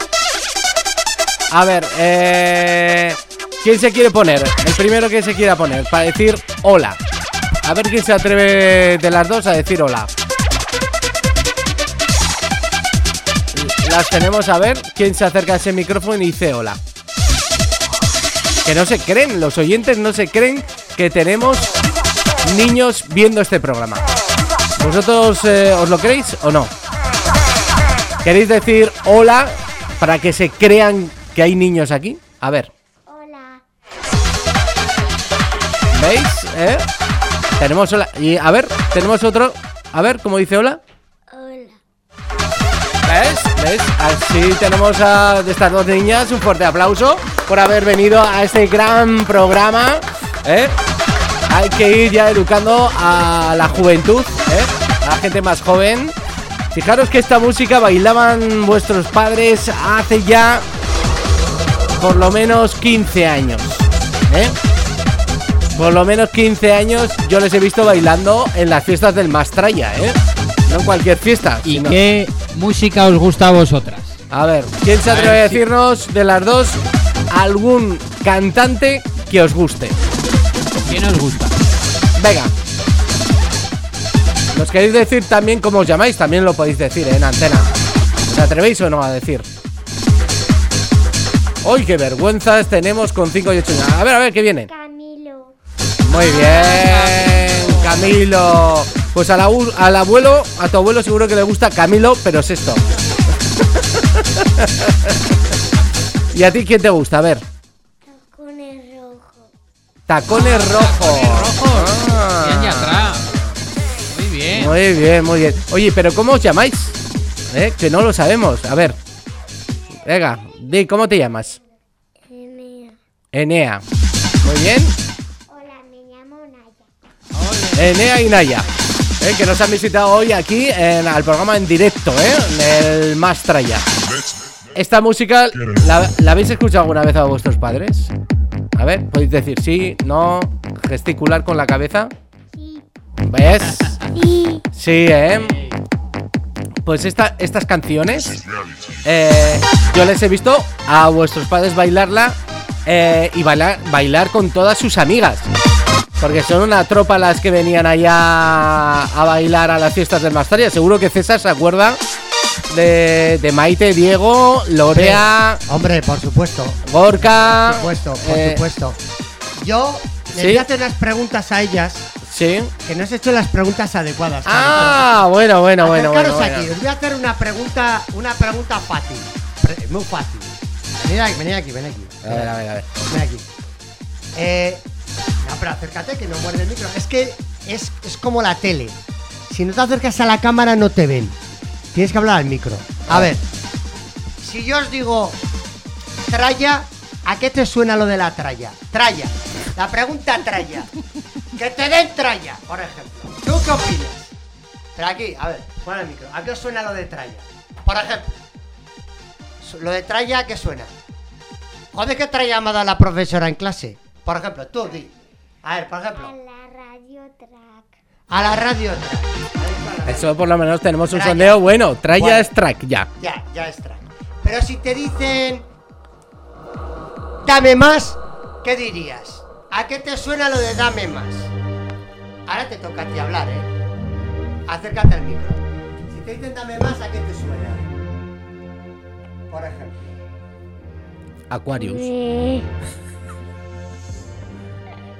A ver, eh, ¿quién se quiere poner? El primero que se quiera poner para decir hola. A ver quién se atreve de las dos a decir hola. Las tenemos, a ver quién se acerca a ese micrófono y dice hola. Que no se creen, los oyentes no se creen que tenemos niños viendo este programa. ¿Vosotros eh, os lo creéis o no? ¿Queréis decir hola para que se crean que hay niños aquí? A ver. Hola. ¿Veis? ¿Eh? Tenemos hola. Y a ver, tenemos otro. A ver, ¿cómo dice hola? ¿Ves? ¿Ves? Así tenemos a estas dos niñas. Un fuerte aplauso por haber venido a este gran programa, ¿eh? Hay que ir ya educando a la juventud, ¿eh? A la gente más joven. Fijaros que esta música bailaban vuestros padres hace ya por lo menos quince años, ¿eh? Por lo menos quince años yo les he visto bailando en las fiestas del Mastraya, ¿eh? No en cualquier fiesta. ¿Y sino... qué música os gusta a vosotras? A ver, ¿quién se atreve a, ver, a decirnos sí. de las dos algún cantante que os guste? ¿Quién os gusta? Venga. ¿Nos queréis decir también cómo os llamáis? También lo podéis decir, ¿eh? En antena. ¿Os atrevéis o no a decir? ¡Uy, qué vergüenzas tenemos con cinco y ocho! A ver, a ver, ¿qué viene? Camilo. Muy bien, Camilo. Pues a la, al abuelo, a tu abuelo seguro que le gusta Camilo, pero es esto. ¿Y a ti quién te gusta? A ver. Tacones Rojo. Tacones Rojo. Tacones Rojo. Ah. Bien, ya atrás. Muy bien. Muy bien, muy bien. Oye, pero ¿cómo os llamáis? ¿Eh? Que no lo sabemos. A ver. Venga, di, ¿cómo te llamas? Enea. Enea. Muy bien. Hola, me llamo Naya. Hola. Enea y Naya. Eh, que nos han visitado hoy aquí en, al programa en directo, ¿eh? En el Mastraya. Esta música, ¿la, ¿la habéis escuchado alguna vez a vuestros padres? A ver, podéis decir sí, no, gesticular con la cabeza. Sí. ¿Ves? Sí. Sí, ¿eh? Pues esta, estas canciones, eh, yo les he visto a vuestros padres bailarla, eh, y bailar, bailar con todas sus amigas. Porque son una tropa las que venían allá a bailar a las fiestas del Mastraya. Seguro que César se acuerda de, de Maite, Diego, Lorea... Sí, hombre, por supuesto. Gorka... Por supuesto, por eh, supuesto. Yo les ¿sí? voy a hacer unas preguntas a ellas. Sí. Que no has hecho las preguntas adecuadas. Ah, bueno, bueno, bueno, bueno, bueno. Aquí, os voy a hacer una pregunta, una pregunta fácil. Muy fácil. Venid aquí, venid aquí, venid aquí. A ver, a ver, a ver. Venid aquí. Eh... No, pero acércate que no muerde el micro. Es que es, es como la tele. Si no te acercas a la cámara no te ven. Tienes que hablar al micro. A ver, si yo os digo tralla, ¿a qué te suena lo de la tralla? Tralla, la pregunta tralla. Que te den tralla, por ejemplo. ¿Tú qué opinas? Pero aquí, a ver, pon el micro. ¿A qué os suena lo de tralla? Por ejemplo, lo de tralla, ¿a qué suena? Joder, ¿qué tralla me ha dado la profesora en clase? Por ejemplo, tú, di. A ver, por ejemplo. A la radio track. A la radio track. Eso por lo menos tenemos traya. Un sondeo bueno. Traya bueno, es track, ya. Ya, ya es track. Pero si te dicen... Dame más, ¿qué dirías? ¿A qué te suena lo de dame más? Ahora te toca a ti hablar, ¿eh? acércate al micro. Si te dicen dame más, ¿a qué te suena? Por ejemplo, Aquarius. Eh...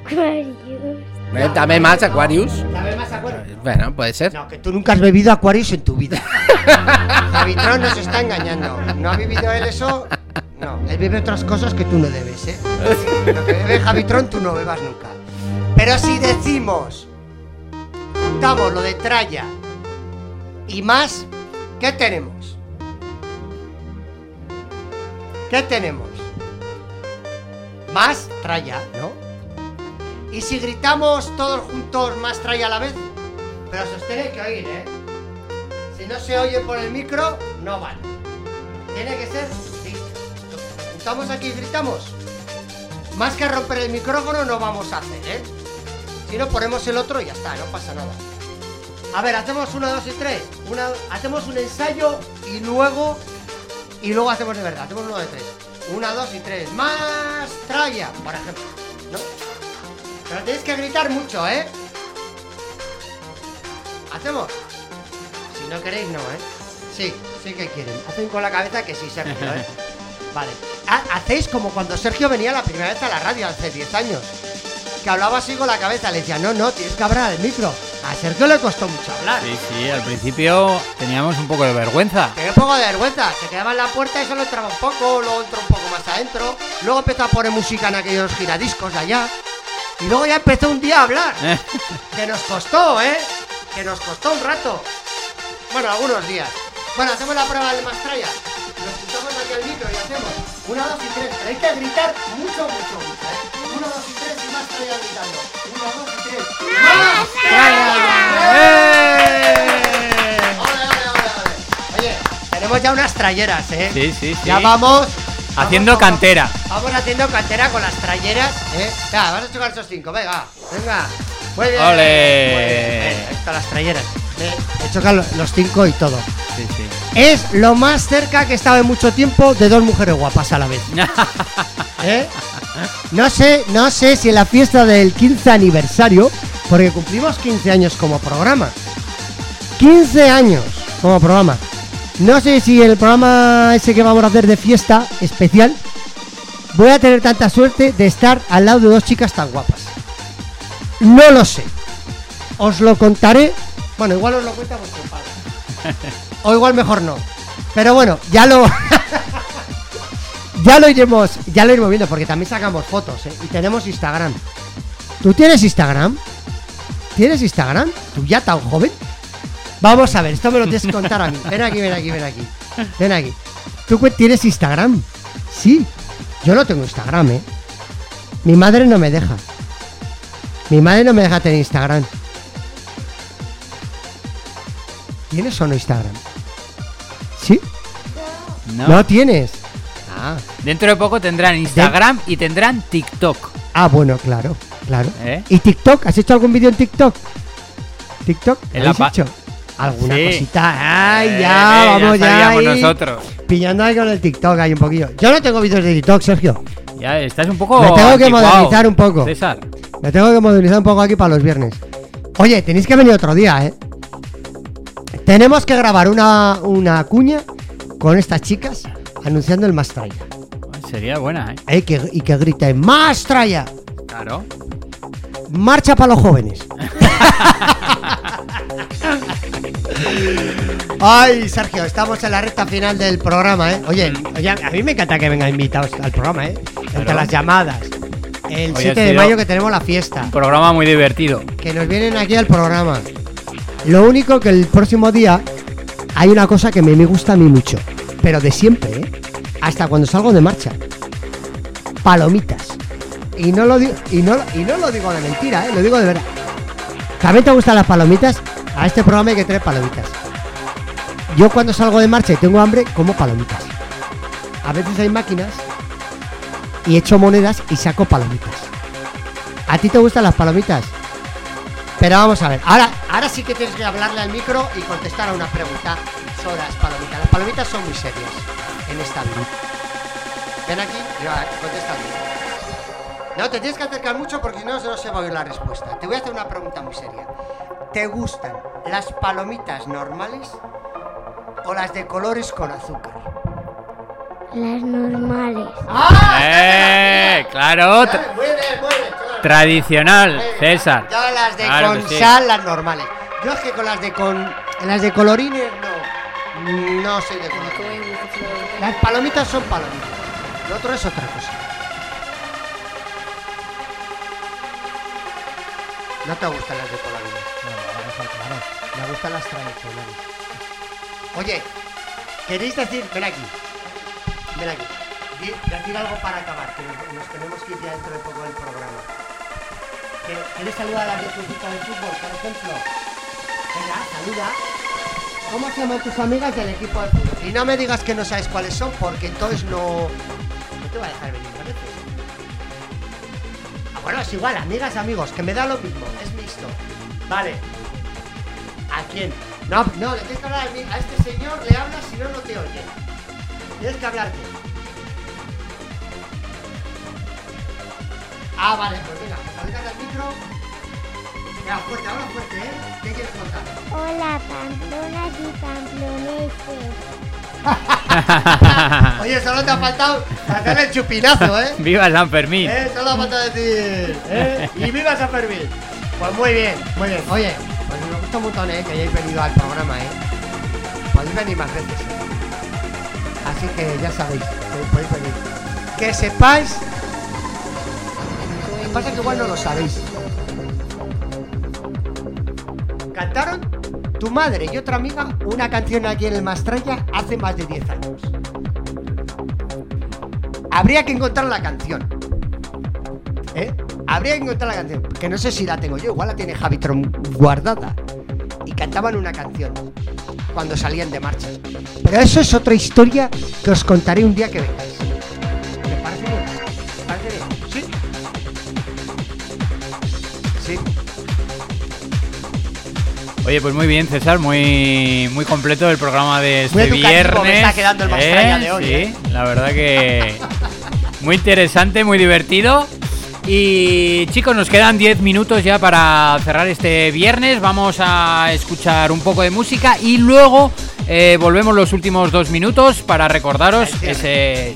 Aquarius. No, dame más, no. Aquarius. Dame más, Aquarius. No. Bueno, puede ser. No, que tú nunca has bebido Aquarius en tu vida. Javitrón nos está engañando. ¿No ha vivido él eso? No. Él vive otras cosas que tú no debes, ¿eh? Lo que bebe Javitrón tú no bebas nunca. Pero si decimos, juntamos lo de tralla y más, ¿qué tenemos? ¿Qué tenemos? Más tralla, ¿no? Y si gritamos todos juntos más tralla a la vez, pero se os tiene que oír, ¿eh? Si no se oye por el micro, no vale. Tiene que ser listo. Juntamos aquí y gritamos. Más que romper el micrófono no vamos a hacer, ¿eh? Si no, ponemos el otro y ya está, no pasa nada. A ver, hacemos una, dos y tres. Una, hacemos un ensayo y luego... Y luego hacemos de verdad, hacemos uno de tres. Una, dos y tres. Más tralla, por ejemplo, ¿no? Pero tenéis que gritar mucho, ¿eh? ¿Hacemos? Si no queréis, no, ¿eh? Sí, sí que quieren. Hacen con la cabeza que sí, Sergio, ¿eh? Vale. Hacéis como cuando Sergio venía la primera vez a la radio hace diez años. Que hablaba así con la cabeza. Le decía, no, no, tienes que hablar al micro. A Sergio le costó mucho hablar. Sí, sí, al principio teníamos un poco de vergüenza. Tenía un poco de vergüenza. Se quedaba en la puerta y solo entraba un poco. Luego entró un poco más adentro. Luego empezó a poner música en aquellos giradiscos de allá. Y luego ya empezó un día a hablar. Que nos costó, ¿eh? Que nos costó un rato. Bueno, algunos días. Bueno, hacemos la prueba de Mastraya. Nos juntamos aquí al micro y hacemos una, dos y tres. Tenéis que gritar mucho, mucho, mucho, ¿eh? Uno, dos y tres y Mastraya gritando. Uno, dos y tres. ¡Mastraya! ¡Ole, ole, ole, ole! Oye, tenemos ya unas trayeras, ¿eh? Sí, sí, sí. Ya vamos... Haciendo vamos, cantera. Vamos, vamos haciendo cantera con las tralleras, ¿eh? Ya, vas a chocar esos cinco, venga, venga. Muy bien. ¡Ole! Muy bien. Ahí están las tralleras. He chocado los cinco y todo. Sí, sí. Es lo más cerca que he estado en mucho tiempo de dos mujeres guapas a la vez. ¿Eh? No sé, no sé si en la fiesta del quince aniversario, porque cumplimos quince años como programa. quince años como programa. No sé si el programa ese que vamos a hacer de fiesta especial voy a tener tanta suerte de estar al lado de dos chicas tan guapas. No lo sé. Os lo contaré. Bueno, igual os lo cuenta vuestro padre. O igual mejor no. Pero bueno, ya lo... ya lo iremos... Ya lo iremos viendo porque también sacamos fotos, ¿eh? Y tenemos Instagram. ¿Tú tienes Instagram? ¿Tienes Instagram? ¿Tú ya tan joven? Vamos a ver, esto me lo tienes que contar a mí. Ven aquí, ven aquí, ven aquí. Ven aquí. ¿Tú tienes Instagram? Sí. Yo no tengo Instagram, ¿eh? Mi madre no me deja. Mi madre no me deja tener Instagram. ¿Tienes o no Instagram? ¿Sí? No. No tienes. Ah. Dentro de poco tendrán Instagram y tendrán TikTok. Ah, bueno, claro, claro. ¿Eh? ¿Y TikTok? ¿Has hecho algún vídeo en TikTok? ¿TikTok? ¿Lo has hecho? Alguna sí. cosita. Ay, ya, eh, vamos ya. Ya nosotros. Pillando ahí con el TikTok hay un poquillo. Yo no tengo vídeos de TikTok, Sergio. Ya, estás un poco. Me tengo que modernizar un poco. César. Me tengo que modernizar un poco aquí para los viernes. Oye, tenéis que venir otro día, eh. Tenemos que grabar una, una cuña con estas chicas anunciando el Mastraya. Sería buena, eh. eh que, y que griten Mastraya. Claro. Marcha para los jóvenes. Ay, Sergio, estamos en la recta final del programa, ¿eh? Oye, oye, a mí me encanta que vengan invitados al programa, ¿eh? Entre claro. las llamadas. El siete de mayo que tenemos la fiesta. Un programa muy divertido. Que nos vienen aquí al programa. Lo único que el próximo día hay una cosa que me, me gusta a mí mucho. Pero de siempre, ¿eh? Hasta cuando salgo de marcha. Palomitas. Y no lo digo, y no, y no lo digo de mentira, ¿eh? Lo digo de verdad. ¿También te gustan las palomitas? A este programa hay que traer palomitas. Yo cuando salgo de marcha y tengo hambre, como palomitas. A veces hay máquinas y echo monedas y saco palomitas. ¿A ti te gustan las palomitas? Pero vamos a ver, ahora, ahora sí que tienes que hablarle al micro y contestar a una pregunta sobre las palomitas. Las palomitas son muy serias en esta vida. Ven aquí y contesta bien. No, te tienes que acercar mucho porque si no, no se va a oír la respuesta. Te voy a hacer una pregunta muy seria. ¿Te gustan las palomitas normales o las de colores con azúcar? Las normales. ¡Ah! ¡Eh! ¡Claro! Tra- muy bien, muy bien, claro. Tradicional, César. Yo las de claro con sí. sal, las normales. Yo es que con las de con las de colorines no. No soy de colorines. Las palomitas son palomitas. Lo otro es otra cosa. ¿No te gustan las de colorines? No, no, me gustan las tradicionales. Oye, ¿queréis decir? Ven aquí. Ven aquí. Decir algo para acabar, que nos tenemos que ir ya dentro de poco del programa. ¿Queréis saludar a la República del Fútbol, por ejemplo? Venga, saluda. ¿Cómo se llaman tus amigas del equipo del fútbol? Y no me digas que no sabes cuáles son, porque entonces no... No te voy a dejar venir, ¿no? Ah, bueno, es igual, amigas, amigos, que me da lo mismo. Es mixto. Vale. ¿A quién? No, no, le tienes que hablar a, mí. A este señor, le hablas, si no, no te oye. Tienes que hablarte. Ah, vale, pues venga, salgas al micro... Mira, fuerte, habla fuerte, ¿eh? ¿Qué quieres contar? Hola, pamplonas y pamploneses. Oye, solo te ha faltado sacarle el chupinazo, ¿eh? ¡Viva San Fermín! ¿Eh? Solo ha faltado decir, ¿eh? ¡Y viva San Fermín! Pues muy bien, muy bien. Oye, pues me gusta un montón, ¿eh? Que hayáis venido al programa, ¿eh? Podéis venir más veces. Así que ya sabéis, podéis venir. Que sepáis... Lo que pasa es que igual no lo sabéis. Cantaron tu madre y otra amiga una canción aquí en el Mastraya hace más de diez años. Habría que encontrar la canción. ¿Eh? Habría que encontrar la canción. Que no sé si la tengo yo, igual la tiene Javitrón guardada. Y cantaban una canción cuando salían de marcha. Pero eso es otra historia que os contaré un día que vengáis. ¿Me parece bien? ¿Me parece bien? ¿Sí? ¿Sí? Oye, pues muy bien, César, muy muy completo el programa de este viernes. Me está quedando el Mastraya eh, de hoy. Sí, eh. La verdad que muy interesante, muy divertido. Y chicos, nos quedan diez minutos ya para cerrar este viernes. Vamos a escuchar un poco de música y luego eh, volvemos los últimos dos minutos para recordaros ese,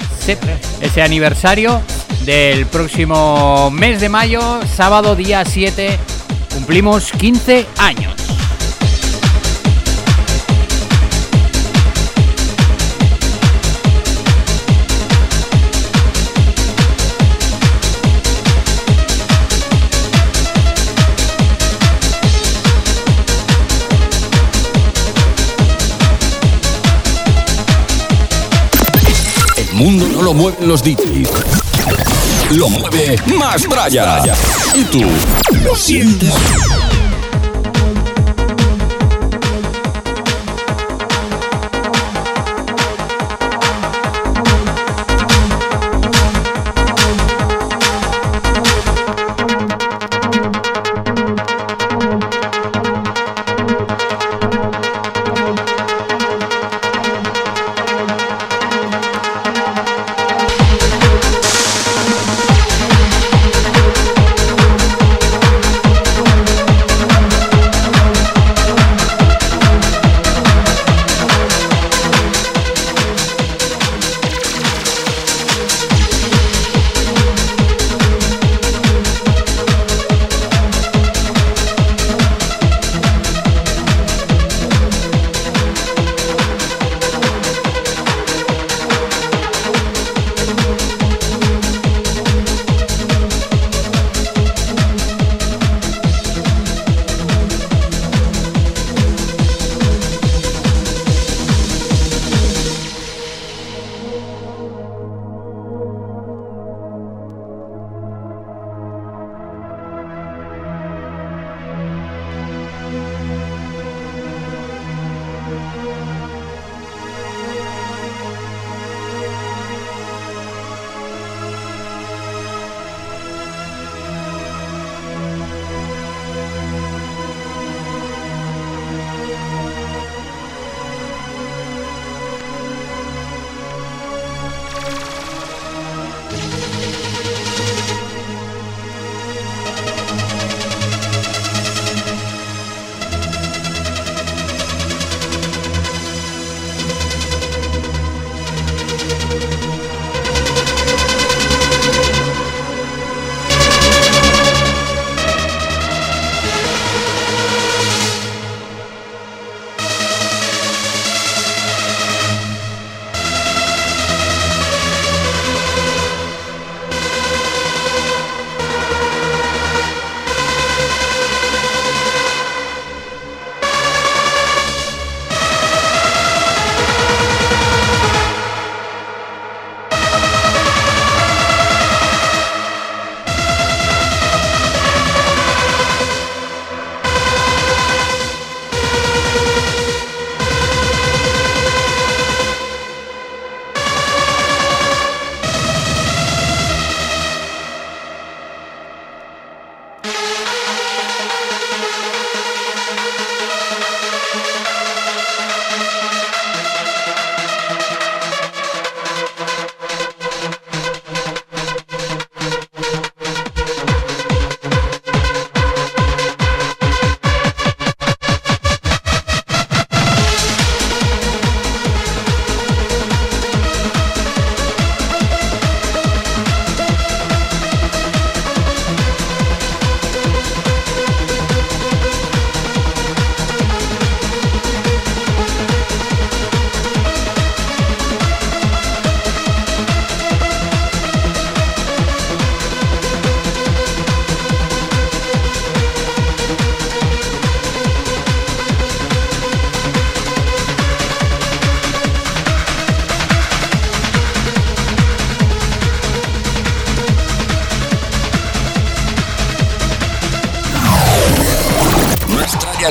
ese aniversario del próximo mes de mayo, sábado día siete. Cumplimos quince años. Mundo no lo mueven los D Js. Lo mueve Mastraya. Y tú lo sientes.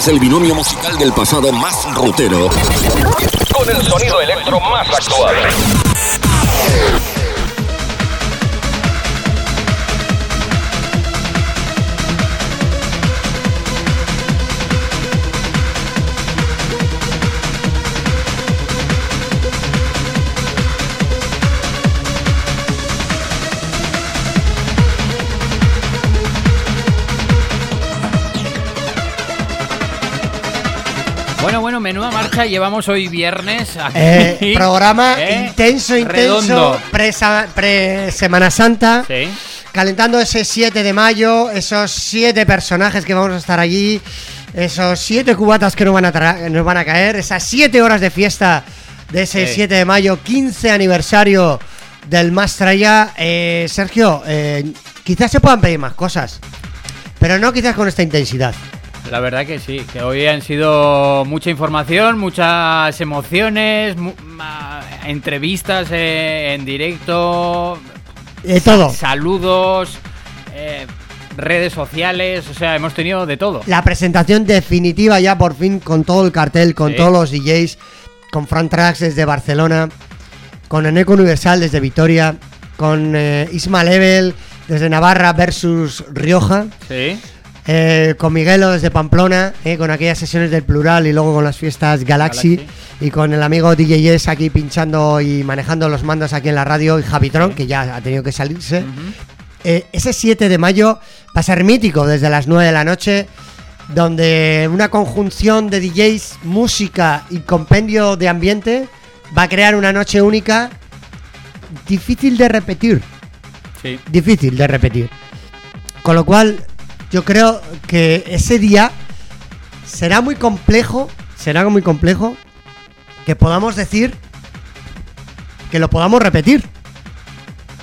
es el binomio musical del pasado más rutero, con el sonido electro más actual. Bueno, bueno, menuda marcha llevamos hoy viernes aquí. Eh, programa ¿Eh? intenso, intenso, pre-Semana Santa, sí. Calentando ese siete de mayo, esos siete personajes que vamos a estar allí, esos siete cubatas que nos van a, tra- nos van a caer, esas siete horas de fiesta de ese sí. siete de mayo, quince aniversario del Mastraya. Eh, Sergio, eh, quizás se puedan pedir más cosas, pero no quizás con esta intensidad. La verdad que sí, que hoy han sido mucha información, muchas emociones, mu- entrevistas eh, en directo, de todo. Saludos, eh, redes sociales, o sea, hemos tenido de todo. La presentación definitiva ya por fin con todo el cartel, con sí. todos los D Js, con Fran Trax desde Barcelona, con Eneko Universal desde Vitoria, con eh, Isma Level desde Navarra versus Rioja. Sí. Eh, con Miguelo desde Pamplona, eh, con aquellas sesiones del plural y luego con las fiestas Galaxy, Galaxy. Y con el amigo D J Yes aquí pinchando y manejando los mandos aquí en la radio, y Javitrón, sí. que ya ha tenido que salirse. Uh-huh. eh, Ese siete de mayo va a ser mítico desde las nueve de la noche, donde una conjunción de D Js, música y compendio de ambiente va a crear una noche única, difícil de repetir. Sí. Difícil de repetir. Con lo cual... yo creo que ese día será muy complejo, será muy complejo que podamos decir que lo podamos repetir.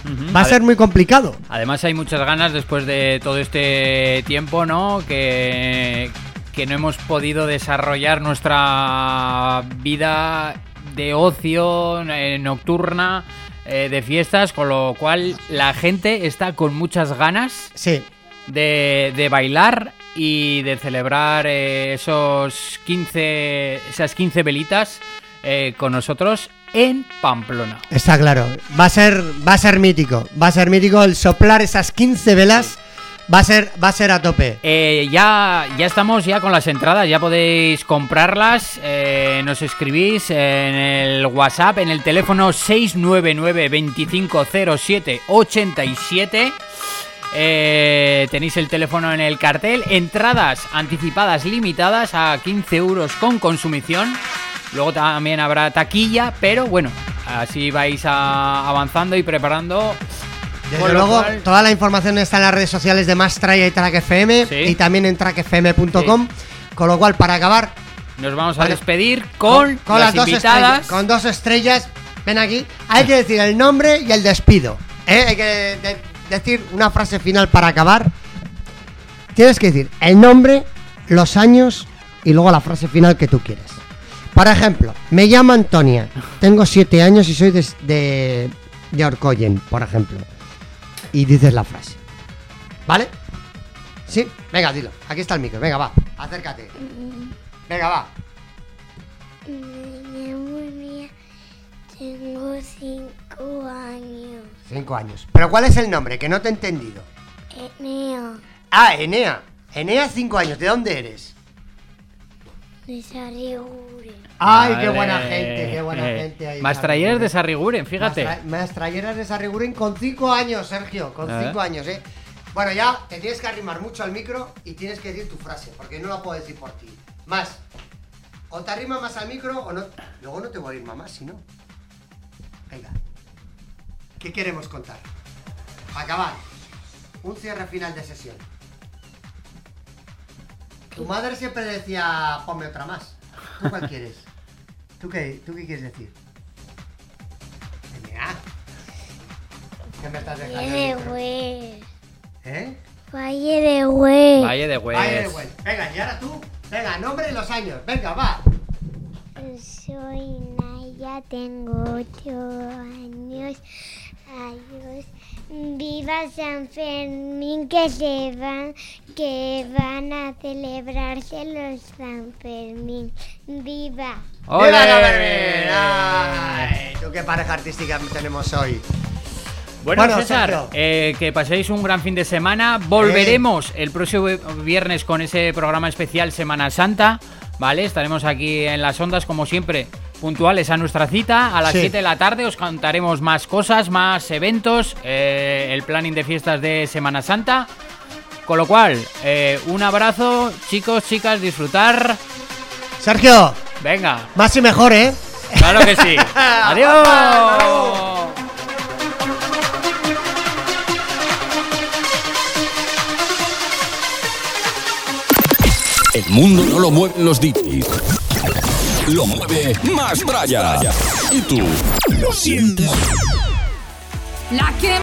Uh-huh. Va a, a ser muy complicado. Además hay muchas ganas después de todo este tiempo, ¿no? Que, que no hemos podido desarrollar nuestra vida de ocio, eh, nocturna, eh, de fiestas, con lo cual la gente está con muchas ganas. Sí. De, de bailar y de celebrar eh, esos quince, esas quince velitas eh, con nosotros en Pamplona. Está claro, va a ser, va a ser mítico, va a ser mítico el soplar esas quince velas. Sí. Va a ser, va a ser a tope. Eh, ya, ya estamos ya con las entradas, ya podéis comprarlas. Eh, nos escribís en el WhatsApp, en el teléfono seis nueve nueve, veinticinco cero siete, ochenta y siete. Eh, tenéis el teléfono en el cartel. Entradas anticipadas limitadas a quince euros con consumición. Luego también habrá taquilla, pero bueno, así vais a avanzando y preparando. Desde luego, cual... toda la información está en las redes sociales de Mastraya y Track F M, ¿sí? Y también en track f m punto com, sí. Con lo cual, para acabar, nos vamos a vale. despedir con, con, con las, las dos invitadas. Con dos estrellas. Ven aquí. Hay que decir el nombre y el despido, ¿eh? Hay que... De... decir una frase final para acabar. Tienes que decir el nombre, los años y luego la frase final que tú quieres. Por ejemplo, me llamo Antonia, tengo siete años y soy de, de, de Orcoyen, por ejemplo. Y dices la frase, ¿vale? ¿Sí? Venga, dilo, aquí está el micro, venga, va, acércate. Venga, va. Me llamo Mía, tengo cinco años. Cinco años. ¿Pero cuál es el nombre? Que no te he entendido. Enea. Ah, Enea. Enea, cinco años. ¿De dónde eres? De Sarriure. Ay, vale. Qué buena gente, qué buena eh. gente ahí. Mastrayeras de Sarriguren, fíjate. Mastrayeras de Sarriguren con cinco años, Sergio. Con ah. cinco años, eh. Bueno, ya te tienes que arrimar mucho al micro y tienes que decir tu frase, porque no la puedo decir por ti. Más. O te arrimas más al micro o no. Luego no te voy a ir, mamá, si no. Venga. ¿Qué queremos contar? Para acabar, un cierre final de sesión. Tu madre siempre decía, ponme otra más. ¿Tú cuál quieres? ¿Tú qué, ¿Tú qué quieres decir? Mira. ¿Qué me estás dejando? Valle de Huel. ¿Eh? Valle de Huel. Valle de Huel. Valle de Huel. Venga, y ahora tú. Venga, nombre y los años. Venga, va. Soy Naya, tengo ocho años. Adiós. Viva San Fermín, que se van, que van a celebrarse los San Fermín. Viva. ¡Olé! Viva San Fermín. Ay, tú qué pareja artística tenemos hoy. Bueno, bueno César, eh, que paséis un gran fin de semana. Volveremos eh. el próximo viernes con ese programa especial Semana Santa, ¿vale? Estaremos aquí en las ondas como siempre, puntuales a nuestra cita. A las siete sí. de la tarde os contaremos más cosas, más eventos, eh, el planning de fiestas de Semana Santa. Con lo cual, eh, un abrazo, chicos, chicas, disfrutar. Sergio, venga, más y mejor, ¿eh? Claro que sí. Adiós. El mundo no lo mueven los D Js. Lo mueve Mastraya. Y tú, ¿lo sientes? La que